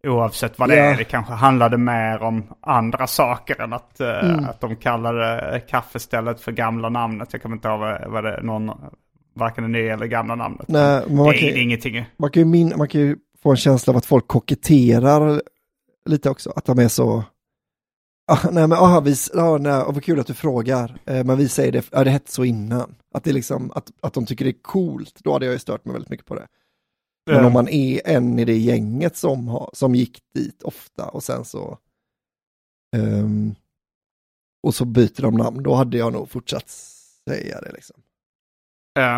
oavsett vad det yeah. är. Det kanske handlade mer om andra saker än att, mm. uh, att de kallade kaffestället för gamla namnet. Jag kommer inte ihåg vad det någon, varken det nya eller gamla namnet. Nej, det är kan, ingenting. Man kan ju... Min, man kan ju... Få en känsla av att folk koketterar lite också. Att de är så... Ah, nej, men aha, vi... Ah, nej, vad kul att du frågar. Eh, men vi säger det... Ja, det hette så innan. Att, det liksom, att, att de tycker det är coolt. Då hade jag ju stört mig väldigt mycket på det. Men mm. om man är en i det gänget som, har, som gick dit ofta. Och sen så... Um, och så byter de namn. Då hade jag nog fortsatt säga det liksom. Mm.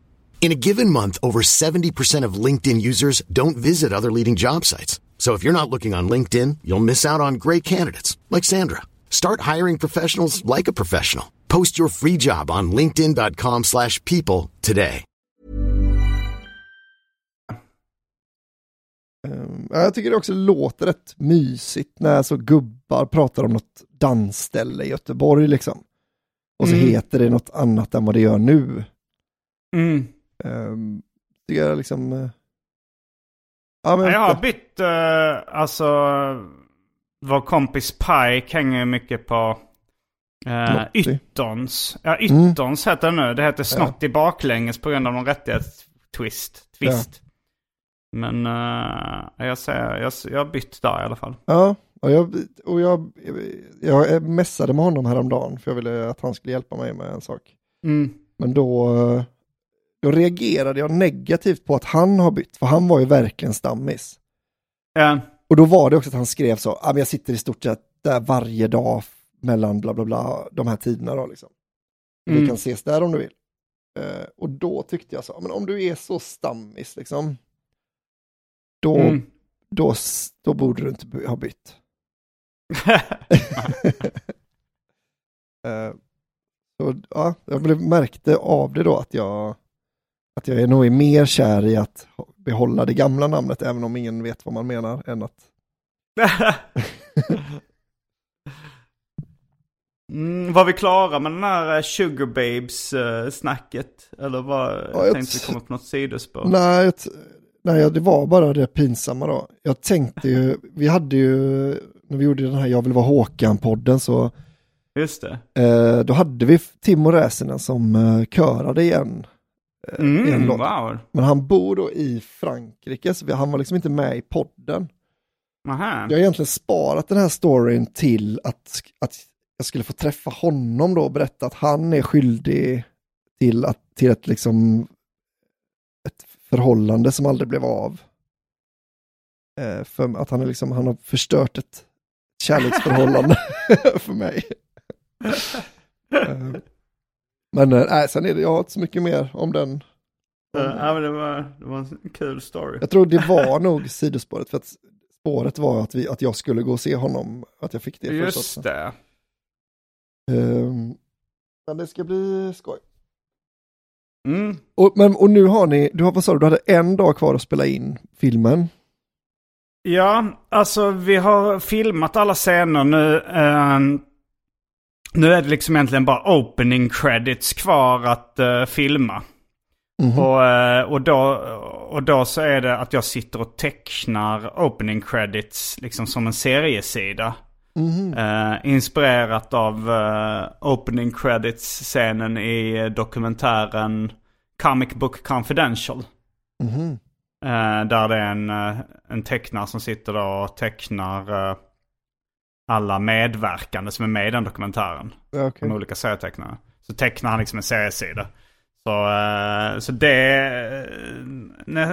In a given month, over seventy percent of LinkedIn users don't visit other leading job sites. So if you're not looking on LinkedIn, you'll miss out on great candidates like Sandra. Start hiring professionals like a professional. Post your free job on linkedin dot com slash people today. Um, jag tycker det också låter rätt mysigt när så gubbar pratar om något dansställe i Göteborg liksom. Och så mm. heter det något annat än vad det gör nu. Mm. Um, det gör liksom uh... ja, men jag har bytt uh, alltså vår kompis Pike hänger mycket på uh, Yttons ja, Yttons mm. heter det nu, det heter Snott i ja. baklänges på grund av någon rättighets twist, twist. Ja. Men uh, jag säger jag, jag har bytt där i alla fall. Ja, och jag, och jag, jag, jag messade med honom häromdagen för jag ville att han skulle hjälpa mig med en sak. Mm. Men då, då reagerade jag negativt på att han har bytt. För han var ju verkligen stammis. Mm. Och då var det också att han skrev så. Ah, men jag sitter i stort sett där varje dag mellan bla bla bla de här tiderna då liksom. Mm. Vi kan ses där om du vill. Uh, och då tyckte jag så. Men om du är så stammis liksom. Då, mm. då, då borde du inte ha bytt. uh, Och, ja, jag märkte av det då att jag, att jag är nog mer kär i att behålla det gamla namnet även om ingen vet vad man menar än att... mm, var vi klara med den här Sugar Babes snacket? Eller var, ja, tänkte vi komma på något sidospår? Nej, jag, nej, det var bara det pinsamma då. Jag tänkte ju, vi hade ju, när vi gjorde den här Jag vill vara Håkan-podden så... Just det. Eh, då hade vi Timo Räsänen som eh, körade igen. Eh, mm, igen wow. Men han bor då i Frankrike så vi, han var liksom inte med i podden. Aha. Jag har egentligen sparat den här storyn till att, att jag skulle få träffa honom då och berätta att han är skyldig till, att, till ett, liksom, ett förhållande som aldrig blev av. Eh, för att han, är liksom, han har förstört ett kärleksförhållande för mig. eh, men äh, sen är det, jag har inte så mycket mer om den. Om, ja, men det var, det var en kul story. Jag tror det var nog sidospåret för att spåret var att, vi, att jag skulle gå och se honom. Att jag fick det förstås. Just förstås. Det. Um, men det ska bli skoj. Mm. Och, men, och nu har ni, du har, vad sa du, du hade en dag kvar att spela in filmen. Ja, alltså vi har filmat alla scener nu. Uh, nu är det liksom egentligen bara opening credits kvar att uh, filma. Mm-hmm. Och, och, då, och då så är det att jag sitter och tecknar opening credits liksom som en seriesida. Mm-hmm. Eh, inspirerat av eh, opening credits-scenen i dokumentären Comic Book Confidential. Mm-hmm. Eh, där det är en, en tecknare som sitter och tecknar eh, alla medverkande som är med i den dokumentären. Okay. De olika serietecknare. Så tecknar han liksom en seriesida. Så, så det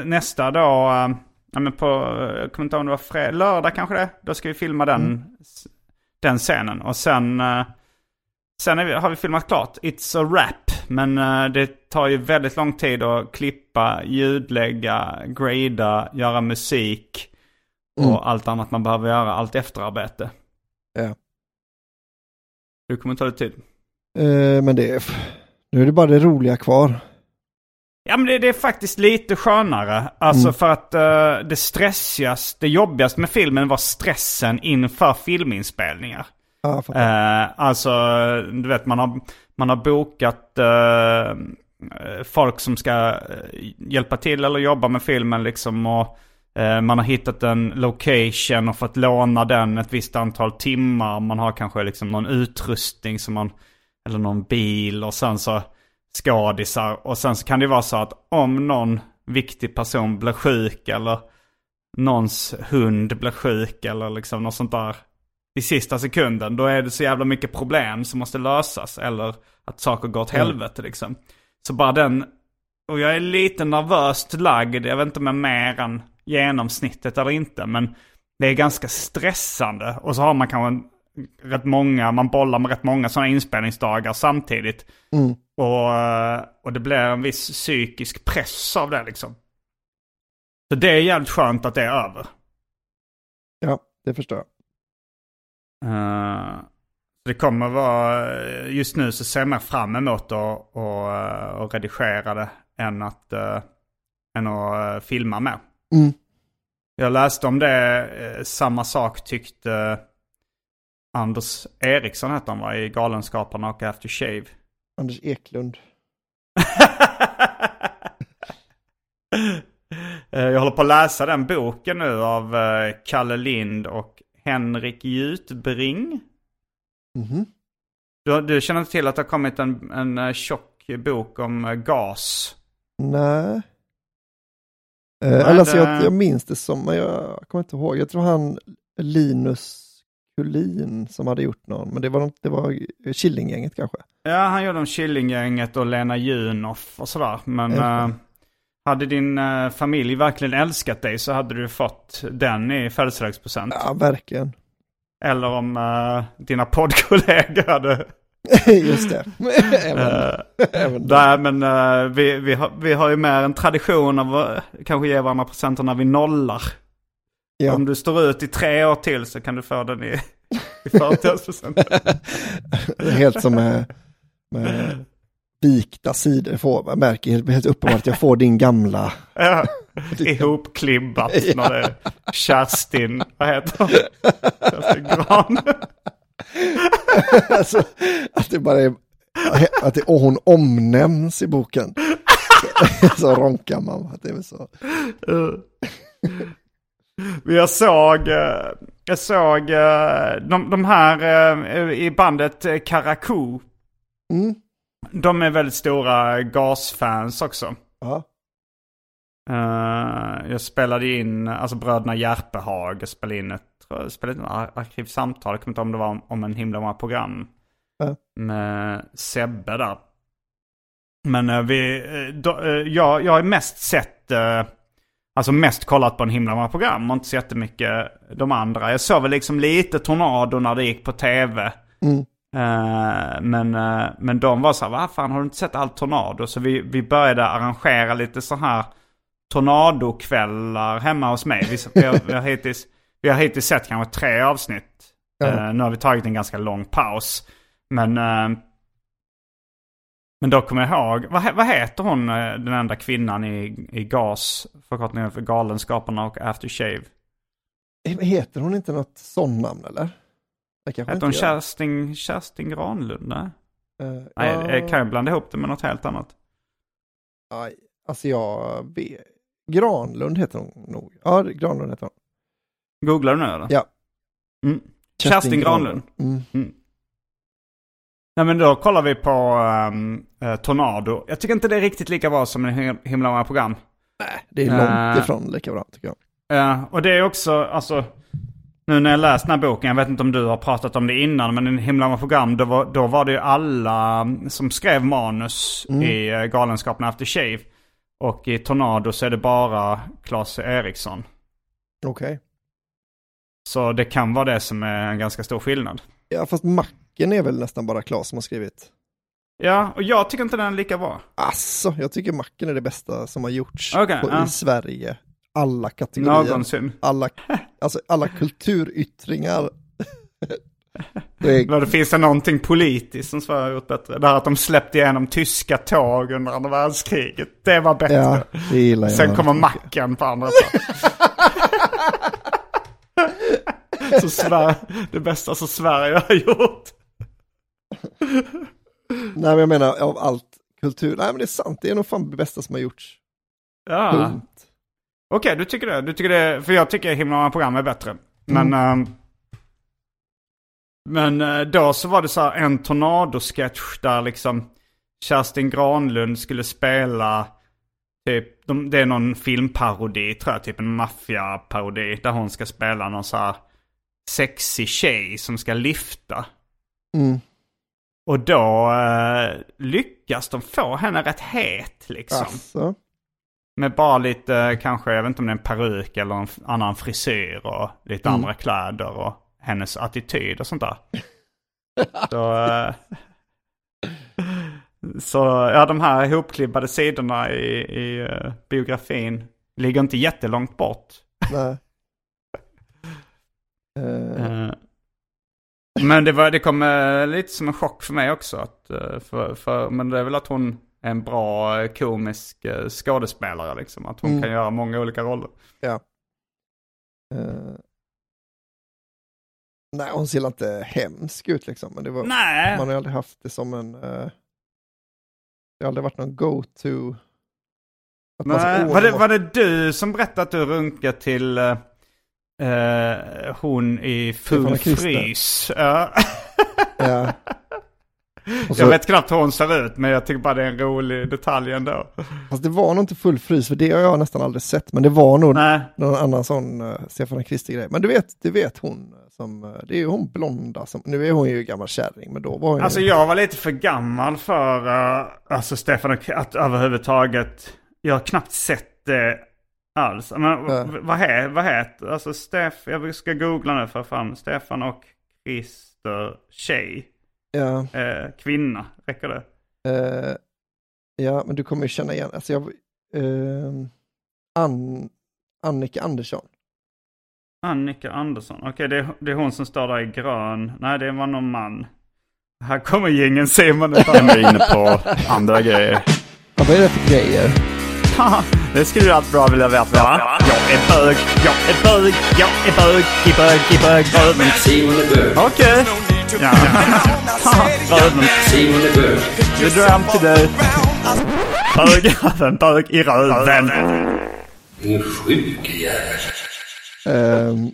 nästa då, ja men på, jag kommer inte ihåg om det var fred, lördag kanske det, då ska vi filma den, mm. den scenen. Och sen, sen vi, har vi filmat klart, it's a wrap. Men det tar ju väldigt lång tid att klippa, ljudlägga, grada, göra musik och mm. allt annat man behöver göra, allt efterarbete. Ja. Du kommer ta det tid. Eh, men det är... Nu är det bara det roliga kvar. Ja, men det, det är faktiskt lite skönare. Alltså mm. för att uh, det stressigaste, det jobbigaste med filmen var stressen inför filminspelningar. Ah, uh, alltså, du vet, man har, man har bokat uh, folk som ska hjälpa till eller jobba med filmen liksom. Och uh, man har hittat en location och fått låna den ett visst antal timmar. Man har kanske liksom någon utrustning som man... eller någon bil och sen så skadisar. Och sen så kan det vara så att om någon viktig person blir sjuk eller någons hund blir sjuk eller liksom något sånt där i sista sekunden, då är det så jävla mycket problem som måste lösas eller att saker går åt helvete liksom. Så bara den, och jag är lite nervöst lagd, jag vet inte om jag är mer än genomsnittet eller inte, men det är ganska stressande. Och så har man kanske en rätt många, man bollar med rätt många sådana inspelningsdagar samtidigt. Mm. Och, och det blir en viss psykisk press av det liksom. Så det är jävligt skönt att det är över. Ja, det förstår jag. Uh, det kommer vara, just nu så ser man fram emot och, och, och redigera det än att, uh, än att filma med. Mm. Jag läste om det, samma sak tyckte Anders Eriksson hette han, var i Galenskaparna och After Shave. Anders Eklund. Jag håller på att läsa den boken nu av Kalle Lind och Henrik Jutbring. Mm-hmm. Du, du känner till att det har kommit en, en tjock bok om gas? Nej. Eh, det... Alltså jag, jag minns det som, men jag kommer inte ihåg. Jag tror han Linus Kulin som hade gjort någon, men det var, det var Killinggänget kanske. Ja, han gjorde om Killinggänget och Lena Junoff och sådär. Men äh, hade din äh, familj verkligen älskat dig så hade du fått den i födelsedagspresent. Ja, verkligen. Eller om äh, dina poddkollegor hade... Just det. Även, äh, även där, men äh, vi, vi, har, vi har ju mer en tradition av äh, kanske ge varandra presenter när vi nollar. Ja. Om du står ut i tre år till så kan du få den i, i fyrtio procent. Helt som med, med vikta sidor. Jag får, jag märker helt uppenbart att jag får din gamla... Ja, ihopklibbat. Ja. När det är Kerstin, vad heter hon? Kerstin Granlund. Alltså, att det bara är... Att det, och hon omnämns i boken. Så ronkar man. Det är väl så. Jag såg, jag såg de, de här i bandet Karakou. Mm. De är väldigt stora gasfans också. Ja. Uh, jag spelade in, alltså bröderna Järpehag, jag spelade in ett, jag spelade in ett arkivsamtal, jag kommer inte ihåg om det var om en himla många program ja. Med Sebbe där. Men uh, vi, då, uh, jag, jag har mest sett, uh, alltså mest kollat på en himla många program och inte sett mycket de andra. Jag såg väl liksom lite Tornado när det gick på tv. Mm. Uh, men, uh, men de var så här, vad fan har du inte sett allt Tornado? Så vi, vi började arrangera lite så här Tornado-kvällar hemma hos mig. Vi, vi, har, vi, har, hittills, vi har hittills sett kanske tre avsnitt. Mm. Uh, nu har vi tagit en ganska lång paus. Men, uh, men då kommer jag ihåg, vad, vad heter hon, den enda kvinnan i, i G A S, förkortningen för Galenskaparna och After Shave? Heter hon inte något sån namn eller? Hette hon Kerstin, Kerstin Granlund? Nej, uh, nej uh, kan jag blanda ihop det med något helt annat? Uh, alltså jag... Be... Granlund heter hon nog. Ja, Granlund heter hon. Googlar du nu eller? Ja. Mm. Kerstin, Kerstin Granlund. Granlund. Mm. Mm. Nej men då kollar vi på um, uh, Tornado. Jag tycker inte det är riktigt lika bra som en himla många program. Nej, det är långt uh, ifrån lika bra tycker jag. Ja, uh, och det är också... alltså. Nu när jag läste den här boken, jag vet inte om du har pratat om det innan, men en himla många program, då var, då var det ju alla som skrev manus mm. i Galenskapen After Shave. Och i Tornado så är det bara Claes Eriksson. Okej. Okay. Så det kan vara det som är en ganska stor skillnad. Ja, fast Macken är väl nästan bara Claes som har skrivit. Ja, och jag tycker inte den är lika bra. Alltså, jag tycker Macken är det bästa som har gjorts okay, på, ja. I Sverige. Alla kategorier. Någonsin. Alla, alltså alla kulturyttringar. Det, är... det finns det någonting politiskt som Sverige har gjort bättre. Det här att de släppte igenom tyska tåg under andra världskriget. Det var bättre. Ja, det gillar jag. Sen kommer Macken på andra plats. Så Sverige, det bästa som Sverige har gjort. Nej men jag menar av allt kultur. Nej men det är sant. Det är nog fan det bästa som har gjorts. Ja. Punkt. Okej, okay, du tycker det. Du tycker det, för jag tycker himla program är bättre. Men mm. eh, men då så var det så här en Tornado-sketch där liksom Kerstin Granlund skulle spela typ de, det är någon filmparodi tror jag, typ en maffiaparodi där hon ska spela någon så här sexy tjej som ska lyfta. Mm. Och då eh, lyckas de få henne rätt het liksom. Asså. Med bara lite, kanske, jag vet inte om det är en peruk eller en annan frisyr och lite mm. andra kläder och hennes attityd och sånt där. så, så ja, de här ihopklibbade sidorna i, i uh, biografin ligger inte jättelångt bort. Nej. uh. Men det, var, det kom uh, lite som en chock för mig också. Att, uh, för, för, men det är väl att hon... en bra komisk skådespelare liksom, att hon mm. kan göra många olika roller. Ja. Uh... Nej, hon ser inte hemsk ut liksom, men det var Nej. man har aldrig haft det som en uh... det har aldrig varit någon go-to. Nej. Var det, var det du som berättade att du runkar till uh, uh, hon i Full Frys? Ja. Ja. Så, jag vet knappt hur hon ser ut, men jag tycker bara det är en rolig detalj ändå. Alltså det var nog inte Full Frys, för det har jag nästan aldrig sett. Men det var nog Nä. någon annan sån uh, Stefan Kristi-grej. Men du vet, du vet hon, som, det är ju hon blonda. Som, nu är hon ju gammal kärring, men då var hon Alltså ju... jag var lite för gammal för uh, alltså Stefan och, att överhuvudtaget, jag har knappt sett det uh, alls. Men, äh. Vad heter vad het? Alltså Stef, jag ska googla nu för fan. Stefan och Krister tjej. Ja. Eh, kvinna, räcker det? Eh, ja, men du kommer ju känna igen. Alltså jag, eh, An- Annika Andersson. Annika Andersson. Okej, okay, det, det är hon som står där i grön. Nej, det var någon man. Här kommer gängen, ser man det. Jag är inne på andra grejer. Ja, vad är det för grejer? Det skulle du allt bra vilja veta, va? Jag är bög, jag är bög, jag är bög, i bög, i bög, bög. Okej. Ja. Vad är det? Simon är bög. Du drömte dig. Hög haven, hög i röven. En sjuk jävel. Um,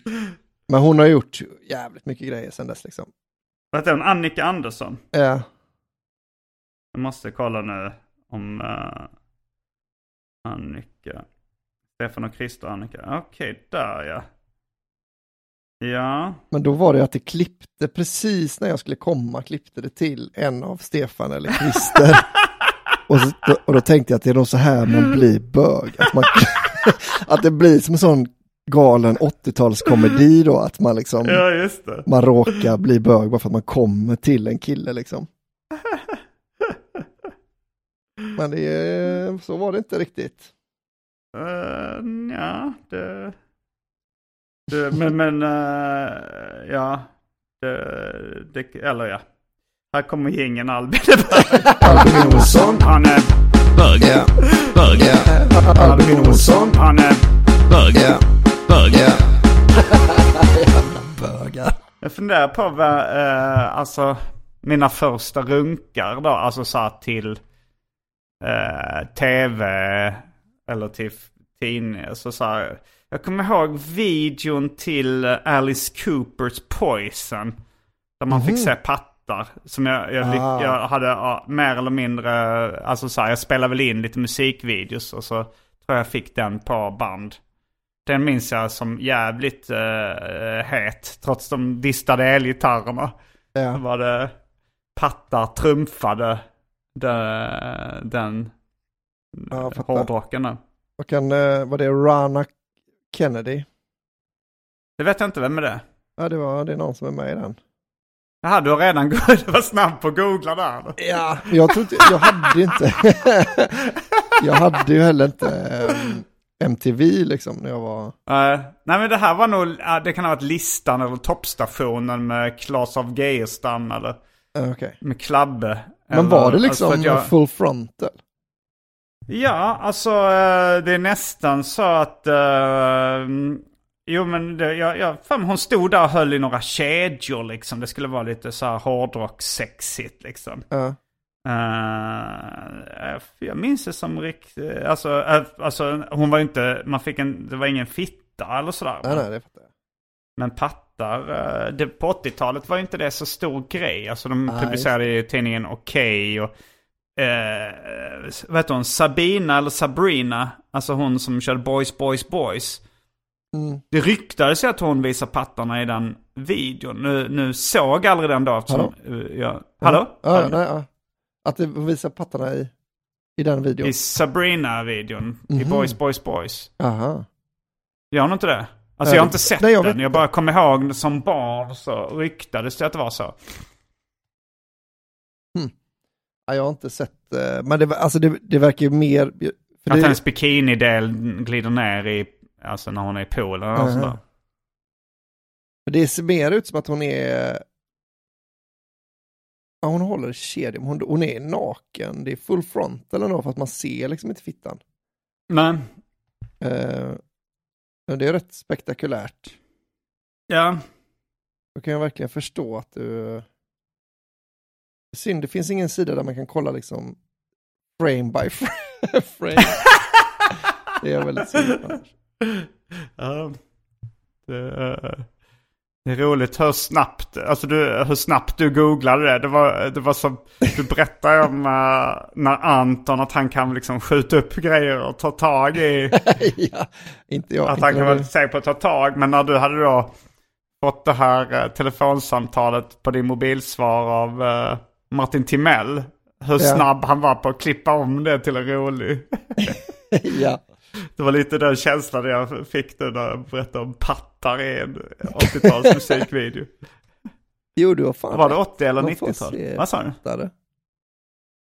men hon har gjort jävligt mycket grejer sen dess liksom. Vad heter hon? Annika Andersson? Ja. Yeah. Jag måste kolla nu om uh, Annika. Stefan och Christer och Annika. Okej, okay, där ja. Ja. Men då var det att det klippte precis när jag skulle komma, klippte det till en av Stefan eller Christer. och, så, och då tänkte jag att det är nog så här man blir bög. Att, man, att det blir som en sån galen åttiotalskomedi då. Att man liksom, ja, just det. Man råkar bli bög bara för att man kommer till en kille liksom. Men det, så var det inte riktigt. Uh, ja, det... det men, men uh, ja. Det, det, eller ja. Här kommer gängen Albin. Albin Olsson. Han är bög. Bög. Albin Olsson. Han är bög. Bög. Bögar. Jag funderar på vad, uh, alltså, mina första runkar då. Alltså så till... Uh, T V eller till tidningar så, så här, jag kommer ihåg videon till Alice Coopers Poison där man mm. fick se pattar som jag, jag, ah. jag hade uh, mer eller mindre, alltså så här, jag spelade väl in lite musikvideos och så tror jag fick den på band. Den minns jag som jävligt uh, het trots de distade elgitarrerna. Ja. Så var det pattar trumfade De, den ja, hårdrockarna. Och kan, var det Rana Kennedy? Det vet jag inte, vem är det? Ja, det var det är någon som är med i den. Jaha, du har redan gått, du var snabb på att googla där. Ja, jag trodde, jag hade inte jag hade ju heller inte um, M T V liksom när jag var... Uh, nej, men det här var nog, uh, det kan ha varit listan eller toppstationen med Claes av Geijerstam eller uh, okay. med Klabbe. Men var det liksom alltså jag... full frontal? Ja, alltså det är nästan så att... Uh, jo, men det, jag, jag, fan, hon stod där och höll i några kedjor liksom. Det skulle vara lite så här hårdrock-sexigt liksom. Uh. Uh, jag minns det som riktigt... Alltså, uh, alltså, hon var ju inte... Man fick en, det var ingen fitta eller sådär. Nej, nej, det fattar jag. Men patt. Där, det, på åttiotalet var inte det så stor grej. Alltså de ah, publicerade i tidningen Okej och eh, vad heter hon? Sabina eller Sabrina, alltså hon som körde Boys Boys Boys. Mm. Det ryktades att hon visade pattarna i den videon. Nu, nu såg jag aldrig den då eftersom hallå? Jag, hallå? Ja, ja, nej, ja. Att det visar pattarna i, i den videon. I Sabrina-videon. Mm-hmm. I Boys Boys Boys. Aha. Gör hon inte det? Alltså jag har inte sett Nej, jag den, jag bara kommer ihåg som barn så ryktades det att det var så. Mm. Ja, jag har inte sett, men det, alltså det, det verkar ju mer... För att det... hennes bikini-del glider ner i, alltså när hon är i poolen och uh-huh. sådär. Det ser mer ut som att hon är... Ja, hon håller kedjan, hon, hon är naken, det är full front eller något för att man ser liksom inte fittan. Nej. Uh... Det är rätt spektakulärt. Ja. Då kan jag verkligen förstå att du... Synd, det finns ingen sida där man kan kolla liksom frame by frame. frame. Det är väldigt synd. Ja. Det är, det är roligt hur snabbt, alltså du, hur snabbt du googlade det. Det var, det var som du berättade om när Anton att han kan liksom skjuta upp grejer och ta tag i. Ja, inte jag. Att han kan väl säga på att ta tag. Men när du hade då fått det här telefonsamtalet på din mobilsvar av Martin Timell. Hur snabb ja. Han var på att klippa om det till en rolig. Ja. Det var lite den känslan jag fick då när jag berättade om pattar i en åttio-tals musikvideo. Jo, du har fan var det åttio eller nittio-tal? Vad sa du? Där.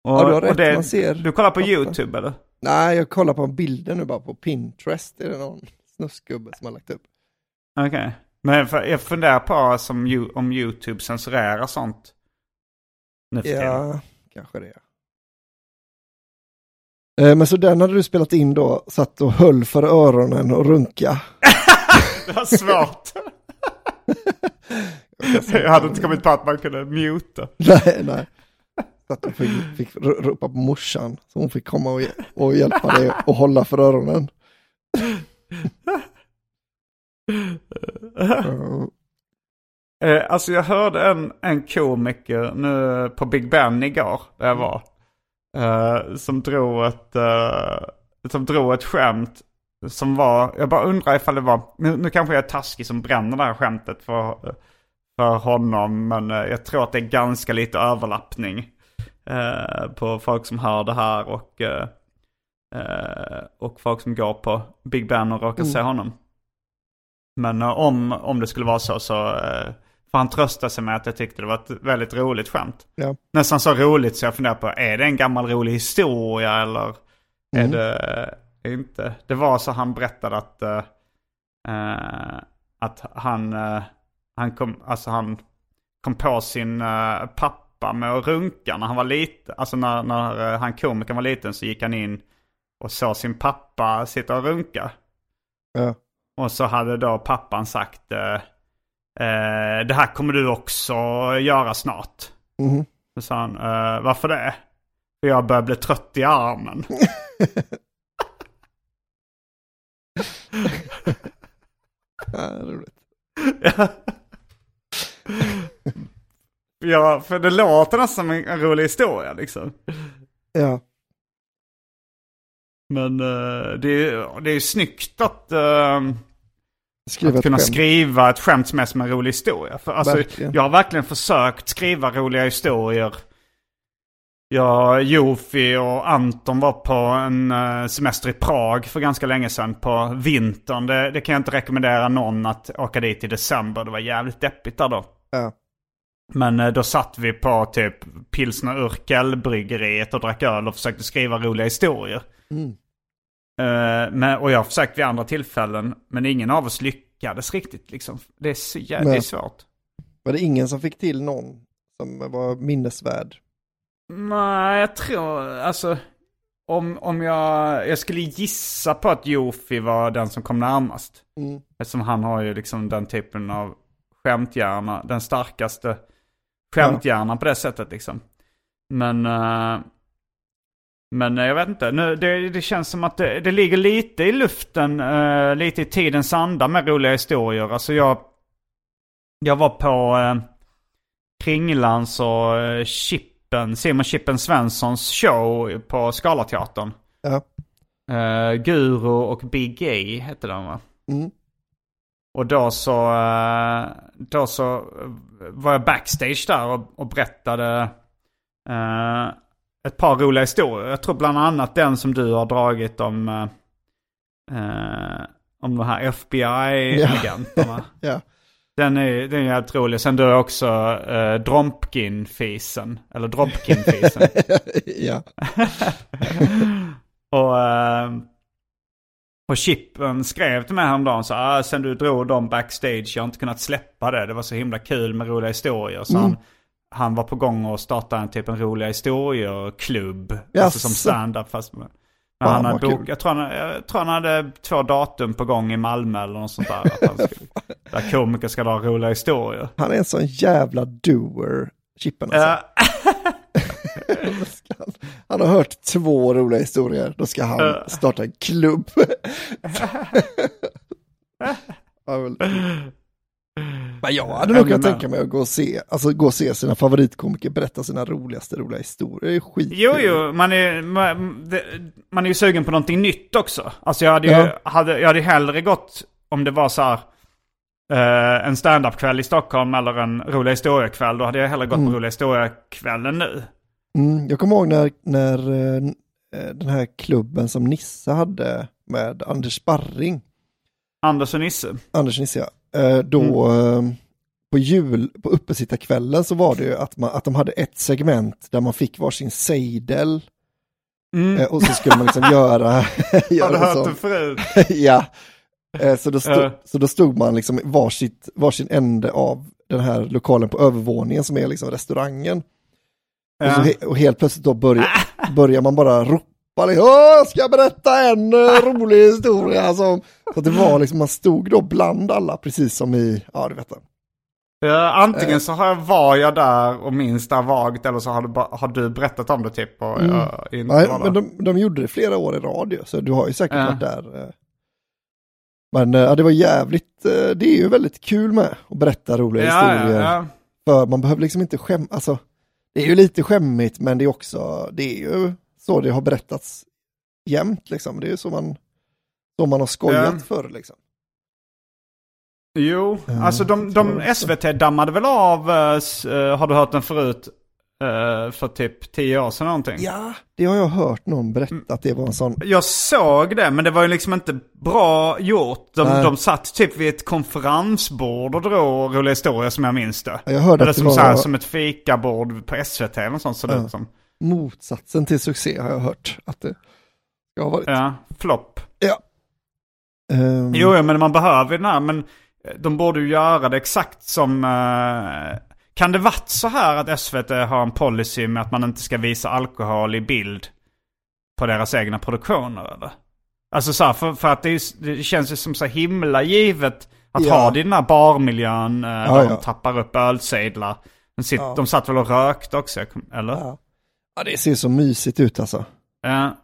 Och, ja, du har rätt, och det, man ser du kollar på pattar. YouTube eller? Nej, jag kollar på bilden nu bara på Pinterest. Är det någon snuskgubbe som har lagt upp? Okej. Okay. Men jag funderar på som, om YouTube censurerar sånt. Nu för ja, till. Kanske det är. Men så den hade du spelat in då, satt och höll för öronen och runka. Det var svårt. Jag hade inte kommit på att man kunde muta. Nej, nej. att de fick, fick ropa på morsan så hon fick komma och, och hjälpa dig och hålla för öronen. uh. eh, alltså jag hörde en, en komiker nu på Big Ben igår där jag var eh, som, drog ett, eh, som drog ett skämt som var, jag bara undrar ifall det var nu, nu kanske jag är taskig som bränner det här skämtet för, för honom, men jag tror att det är ganska lite överlappning eh, på folk som hör det här och eh, Uh, och folk som går på Big Ben och råkar mm. se honom. Men uh, om, om det skulle vara så så uh, får han trösta sig med att jag tyckte det var ett väldigt roligt skämt. Ja. Nästan så roligt så jag funderar på, är det en gammal rolig historia eller mm. är det uh, inte? Det var så han berättade att uh, uh, att han uh, han kom alltså han kom på sin uh, pappa med att runka när han var liten. Alltså när när uh, han komikern var liten så gick han in och så sin pappa sitta och runka. Ja. Och så hade då pappan sagt eh, eh, det här kommer du också göra snart. Mm. Så sa han, eh, varför det? För jag börjar bli trött i armen. Ja, det är roligt. Ja, för det låter nästan som en rolig historia liksom. Ja. Men uh, det, är, det är ju snyggt att, uh, att kunna skriva ett skämt som är som en rolig historia. För, alltså, jag har verkligen försökt skriva roliga historier. Jag, Jofi och Anton var på en uh, semester i Prag för ganska länge sedan på vintern. Det, det kan jag inte rekommendera någon att åka dit i december. Det var jävligt deppigt där då. Ja. Men uh, då satt vi på typ Pilsner Urkel-bryggeriet och drack öl och försökte skriva roliga historier. Mm. Uh, men, och jag har försökt vid andra tillfällen, men ingen av oss lyckades riktigt liksom. Det är så jävligt men, svårt. Var det ingen som fick till någon som var minnesvärd? Nej, jag tror alltså, om, om jag jag skulle gissa på att Jofi var den som kom närmast. Mm. Eftersom han har ju liksom den typen av skämthjärna, den starkaste skämthjärnan ja. På det sättet liksom. Men uh, Men jag vet inte, nu, det, det känns som att det, det ligger lite i luften, uh, lite i tidens anda med roliga historier. Alltså jag, jag var på uh, Kringlands och uh, Chippen, Simon Chippen Svenssons show på Skalateatern. Ja. Uh, Guru och Big A hette den va? Mm. Och då så, uh, då så var jag backstage där och, och berättade... Uh, ett par roliga historier. Jag tror bland annat den som du har dragit om eh, om de här F B I-agenterna. Ja. Ja. Den är den är jävligt rolig. Sen du har också eh, Drompkin-fisen. Eller Drompkin-fisen. Ja. och, eh, och Chippen skrev till mig häromdagen så ah, sen du drog dem backstage, jag har inte kunnat släppa det. Det var så himla kul med roliga historier. Så mm. han, Han var på gång att starta en typ en roliga historier-klubb. Yes. Alltså som stand-up fast med. Men han hade bok, jag, tror han, jag tror han hade två datum på gång i Malmö eller något sånt där. Att han skulle, där komiker ska dra roliga historier. Han är en sån jävla doer, Chippen alltså. Han har hört två roliga historier. Då ska han starta en klubb. Men jag hade nog kunnat tänka mig att gå och se, alltså gå och se sina favoritkomiker berätta sina roligaste roliga historier. Det är skit. Jo, jo, man är, man, man är ju sugen på någonting nytt också. Alltså jag hade, ju, ja. hade, jag hade hellre gått om det var så här, eh, en stand-up-kväll i Stockholm eller en rolig historiekväll. Då hade jag hellre gått mm. på roliga historiekvällen nu. Mm, jag kommer ihåg när, när eh, den här klubben som Nisse hade med Anders Barring. Anders och Nisse. Anders och Nisse, ja. Då mm. på jul, på uppesittarkvällen så var det ju att, man, att de hade ett segment där man fick varsin sejdel mm. och så skulle man liksom göra... göra har du hört det förut? Ja, så då, stod, så då stod man liksom varsitt, varsin ände av den här lokalen på övervåningen som är liksom restaurangen. Ja. Och, så he, och helt plötsligt då börjar, börjar man bara ropa. Åh, ska jag berätta en rolig historia? Alltså, så det var liksom, man stod då bland alla, precis som i, ja du vet det. Ja, antingen så har, var jag där och minns det vagt, eller så har du, har du berättat om det typ. Och mm. jag inte nej, men de, de gjorde det flera år i radio, så du har ju säkert ja. varit där. Men ja, det var jävligt, det är ju väldigt kul med att berätta roliga ja, historier. Ja, ja. För man behöver liksom inte skämma, alltså det är ju lite skämmigt, men det är också, det är ju så det har berättats jämt liksom. Det är ju så man, så man har skojat ja. förr liksom. Jo, mm, alltså de, de S V T dammade väl av, uh, har du hört den förut, uh, för typ tio år sedan någonting? Ja, det har jag hört någon berätta att det var en sån... Jag såg det, men det var ju liksom inte bra gjort. De, de satt typ vid ett konferensbord och drog roliga historier som jag minns det. Ja, jag hörde eller att det som, var... så här, som ett fikabord på S V T eller sånt. Så det ja. som... Motsatsen till succé har jag hört att det har varit. Ja, flopp. Ja. Um... Jo, ja, men man behöver den här, men... De borde ju göra det exakt som... Eh, kan det varit så här att S V T har en policy med att man inte ska visa alkohol i bild på deras egna produktioner? Eller? Alltså så här, för, för att det, är, det känns ju som så himla givet att ja. ha det i den här barmiljön eh, ja, där ja. de tappar upp ölsedlar. De, sitter, ja. de satt väl och rökt också, eller? Ja, ja det ser så mysigt ut alltså. Ja.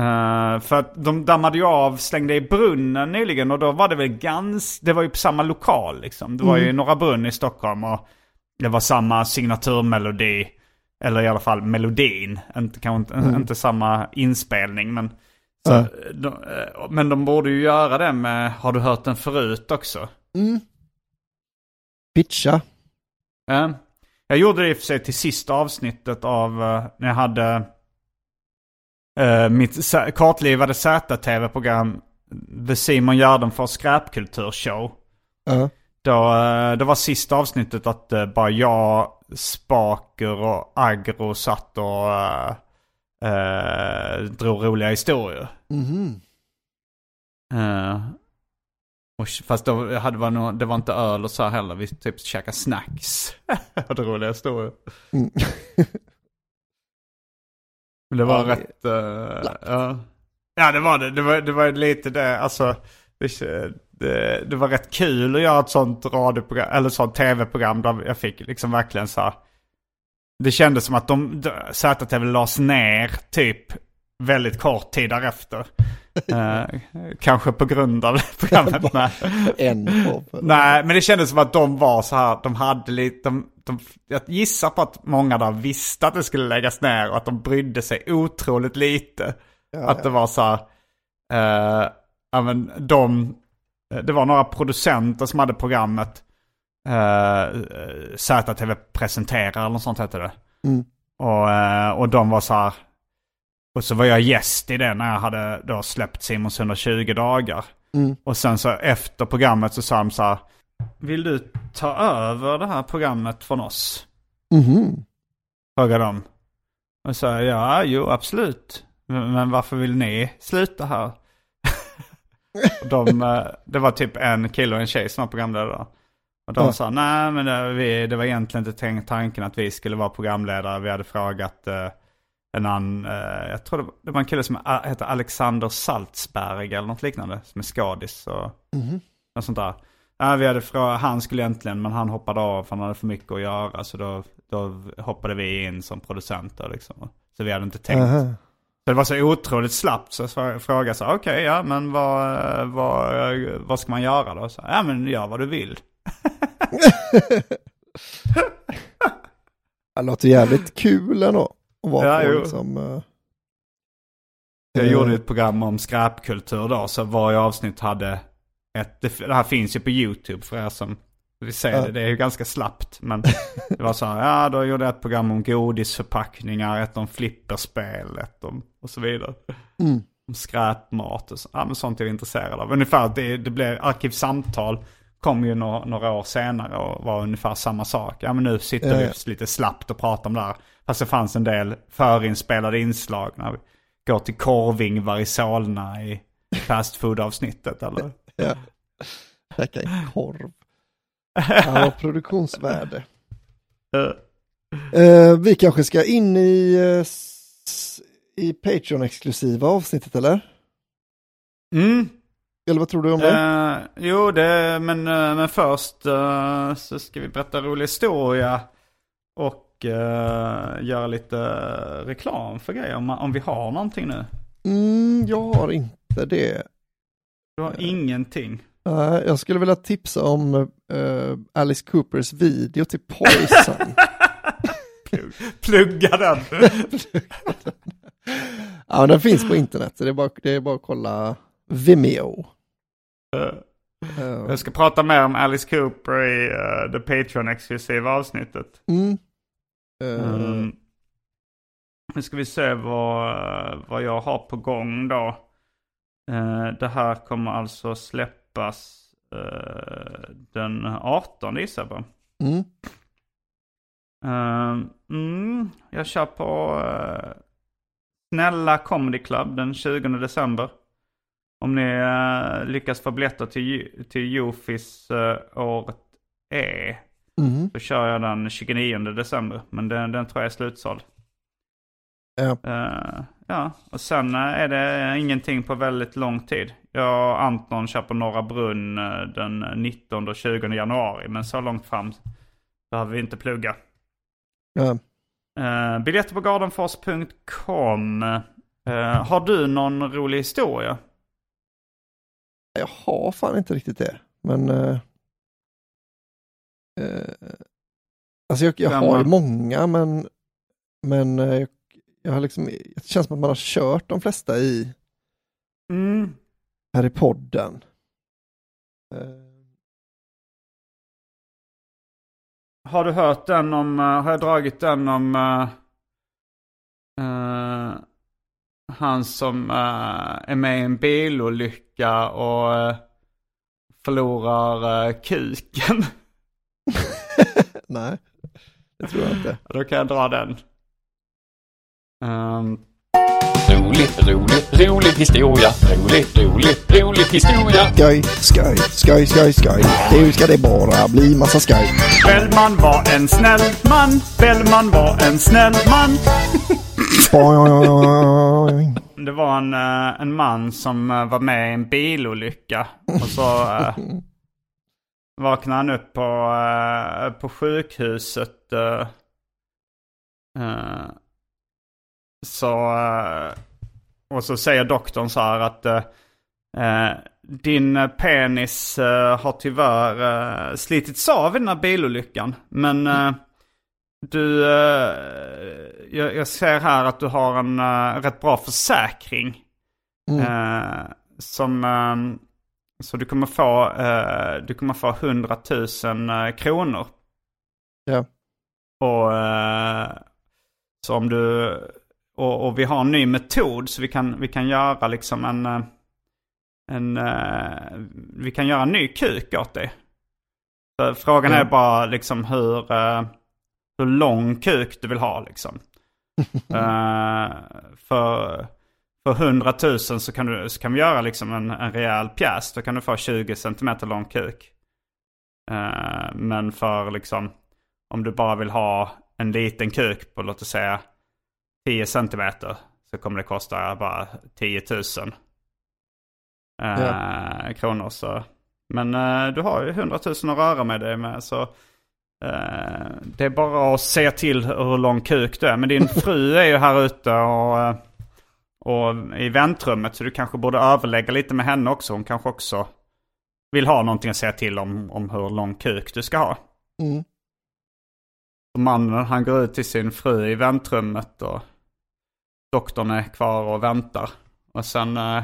Uh, för att de dammade ju av, slängde i brunnen nyligen, och då var det väl ganska, det var ju på samma lokal liksom. Det var mm. ju Norra Brunn i Stockholm, och det var samma signaturmelodi, eller i alla fall melodin, inte, kan, inte, mm. inte samma inspelning, men, så, mm. de, men de borde ju göra det med, har du hört den förut också? Mm. Pitcha. Uh, jag gjorde det i och för sig till sista avsnittet av uh, när jag hade Uh, mitt sa- kartlivade Z T V-program The Simon Adamsfors skräpkulturshow. Uh-huh. Då, uh, det var sista avsnittet att uh, bara jag, Spaker och Agro satt och uh, uh, drog roliga historier. Mm-hmm. Uh, och, fast då hade var nog, det var inte öl och så här heller. Vi typ käkade snacks och drog roliga historier. Mm. Det var ja, rätt... Uh, ja. ja, det var det. Det var, det var lite det. Alltså, det, det var rätt kul att göra ett sånt radioprogram, eller ett sånt tv-program där jag fick liksom verkligen så här... Det kändes som att de Z T V lades ner typ väldigt kort tid därefter. uh, kanske på grund av programmet. Med. En Nej, men det kändes som att de var så här... De hade lite... De, De, jag gissar på att många där visste att det skulle läggas ner och att de brydde sig otroligt lite. Ja, att det var så här, eh, ja, men de, det var några producenter som hade programmet eh, Z T V presenterar eller något sånt hette det. Mm. Och, eh, och de var så här, och så var jag gäst i det när jag hade då släppt Simons hundratjugo dagar. Mm. Och sen så efter programmet så sa de så här, vill du ta över det här programmet från oss? Mhm. Frågade de. Och sa, ja, jo, absolut. Men varför vill ni sluta här? de, det var typ en kille och en tjej som var programledare. Och de ja. sa, nej, men det, vi, det var egentligen inte tänkt tanken att vi skulle vara programledare. Vi hade frågat uh, en annan, uh, jag tror det var, det var en kille som uh, heter Alexander Saltzberg eller något liknande, som är skadis och mm. något sånt där. Ja, vi hade frågat, han skulle egentligen, men han hoppade av för han hade för mycket att göra, så då, då hoppade vi in som producenter liksom. Så vi hade inte tänkt. Uh-huh. Så det var så otroligt slappt, så jag frågade så, okej, okay, ja, men vad, vad, vad ska man göra då? Så, ja, men gör vad du vill. Det låter jävligt kul ändå. Ja, jo. Liksom, uh... jag gjorde ett program om skräpkultur då, så varje avsnitt hade... Ett, det här finns ju på YouTube för er som vill se det. Det är ju ganska slappt. Men det var så här, ja, då gjorde jag ett program om godisförpackningar, ett om flipperspel, ett om och så vidare. Mm. Om skräpmat och så. Ja, men sånt är jag intresserad av. Ungefär, det, det blev arkivsamtal, kom ju no, några år senare och var ungefär samma sak. Ja, men nu sitter vi äh. lite slappt och pratar om det här. Fast det fanns en del förinspelade inslag när vi går till Korvingvar i Solna i fastfood-avsnittet, eller... Ja, käka en korv. Ja, produktionsvärde. Eh, vi kanske ska in i, i Patreon-exklusiva avsnittet, eller? Mm, Eller vad tror du om det? Uh, jo, det, men, uh, men först uh, så ska vi berätta en rolig historia och uh, göra lite reklam för grejer om, om vi har någonting nu. Mm, jag har inte det. Du har uh, ingenting. Uh, jag skulle vilja tipsa om uh, Alice Coopers video till Poison. Plugga den. Plugga den. Ja, men den finns på internet så det är bara, det är bara att kolla Vimeo. Uh, uh. Jag ska prata mer om Alice Cooper i uh, det Patreon-exklusiva avsnittet. Mm. Uh. Mm. Nu ska vi se vad, vad jag har på gång då. Uh, det här kommer alltså släppas uh, den artonde december. Mm. Uh, mm, jag kör på uh, Snälla Comedy Club den tjugonde december. Om ni uh, lyckas få biljetter till, till Jofis uh, året E, mm. så kör jag den tjugonionde december. Men den, den tror jag är slutsåld. Ja. Uh, ja. Och sen uh, är det ingenting på väldigt lång tid. Jag och Anton kör på Norra Brunn uh, den nittonde och tjugonde januari. Men så långt fram behöver vi inte plugga. Ja. Uh, biljetter på gardenfors punkt com. uh, Har du någon rolig historia? Jag har fan inte riktigt det. Men eh, eh, alltså jag, jag har många, men men eh, jag har liksom, det känns som att man har kört de flesta i mm. här i podden. Eh. Har du hört den om, har jag dragit den om uh, uh, han som uh, är med i en bilolycka och uh, förlorar uh, kuken? Nej, det tror jag inte. Då kan jag dra den. Um... Roligt, roligt, roligt historia. Roligt, roligt, roligt historia. Skoj, skoj, skoj, skoj, skoj. Nu ska det bara bli massa skoj. Bellman var en snäll man. Bellman var en snäll man. Det var en, en man som var med i en bilolycka. Och så äh, vaknade han upp på, äh, på sjukhuset. Äh, äh, så, äh, och så säger doktorn så här att äh, din penis äh, har tyvärr äh, slitits av i den här bilolyckan. Men... Äh, Du, eh, jag, jag ser här att du har en eh, rätt bra försäkring mm. eh, som eh, så du kommer få eh, du kommer få hundratusen eh, kronor. Ja. Och eh, så om du och, och vi har en ny metod så vi kan vi kan göra liksom en en eh, vi kan göra en ny kuk åt dig. Så frågan mm. är bara liksom hur eh, hur lång kuk du vill ha liksom. uh, för för hundratusen så kan du så kan vi göra liksom en en rejäl pjäs. Då kan du få tjugo centimeter lång kuk. Uh, men för liksom om du bara vill ha en liten kuk på låt oss säga tio centimeter så kommer det kosta bara tio tusen uh, yeah. kronor så. Men uh, du har ju hundratusen att röra med dig med så. Uh, det är bara att se till hur lång kuk du är. Men din fru är ju här ute och, och i väntrummet, så du kanske borde överlägga lite med henne också. Hon kanske också vill ha någonting att säga till om, om hur lång kuk du ska ha. Mm. Mannen han går ut till sin fru i väntrummet och doktorn är kvar och väntar. Och sen uh,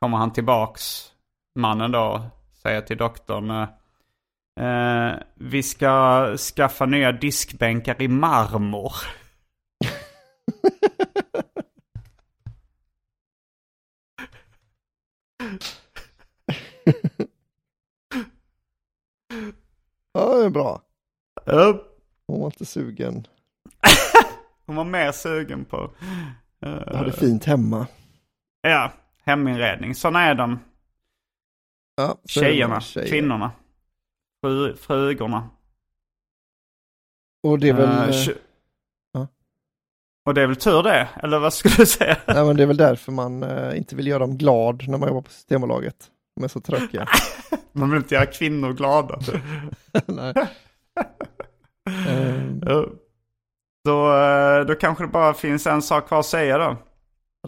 kommer han tillbaks, mannen då, och säger till doktorn... Uh, Uh, vi ska skaffa nya diskbänkar i marmor. Ja, det är bra. Uh. Hon var inte sugen. Hon var mer sugen på... Uh, jag hade fint hemma. Ja, heminredning. Såna är de ja, så tjejerna, är tjejer. Kvinnorna. Frugorna. Och det är väl... Uh, ja. Och det är väl tur det, eller vad skulle du säga? Nej, men det är väl därför man uh, inte vill göra dem glad när man jobbar på Systembolaget. De är så tråkiga. Man vill inte göra kvinnor glada. Nej. um. då, då kanske det bara finns en sak kvar att säga då.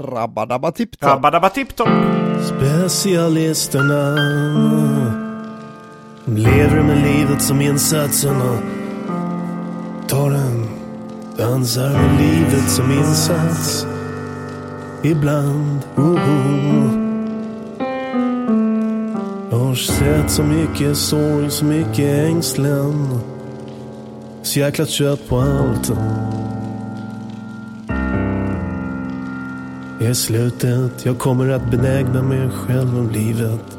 Rabba-dabba-tipp-topp. Rabba-dabba-tipp-topp. Specialisterna lever med livet som insatserna. Tar en dansar med livet som insats. Ibland uh-huh. Jag har sett så mycket sorg, så mycket ängslan, så jäkla kött på allt. I slutet, jag kommer att benägna mig själv om livet.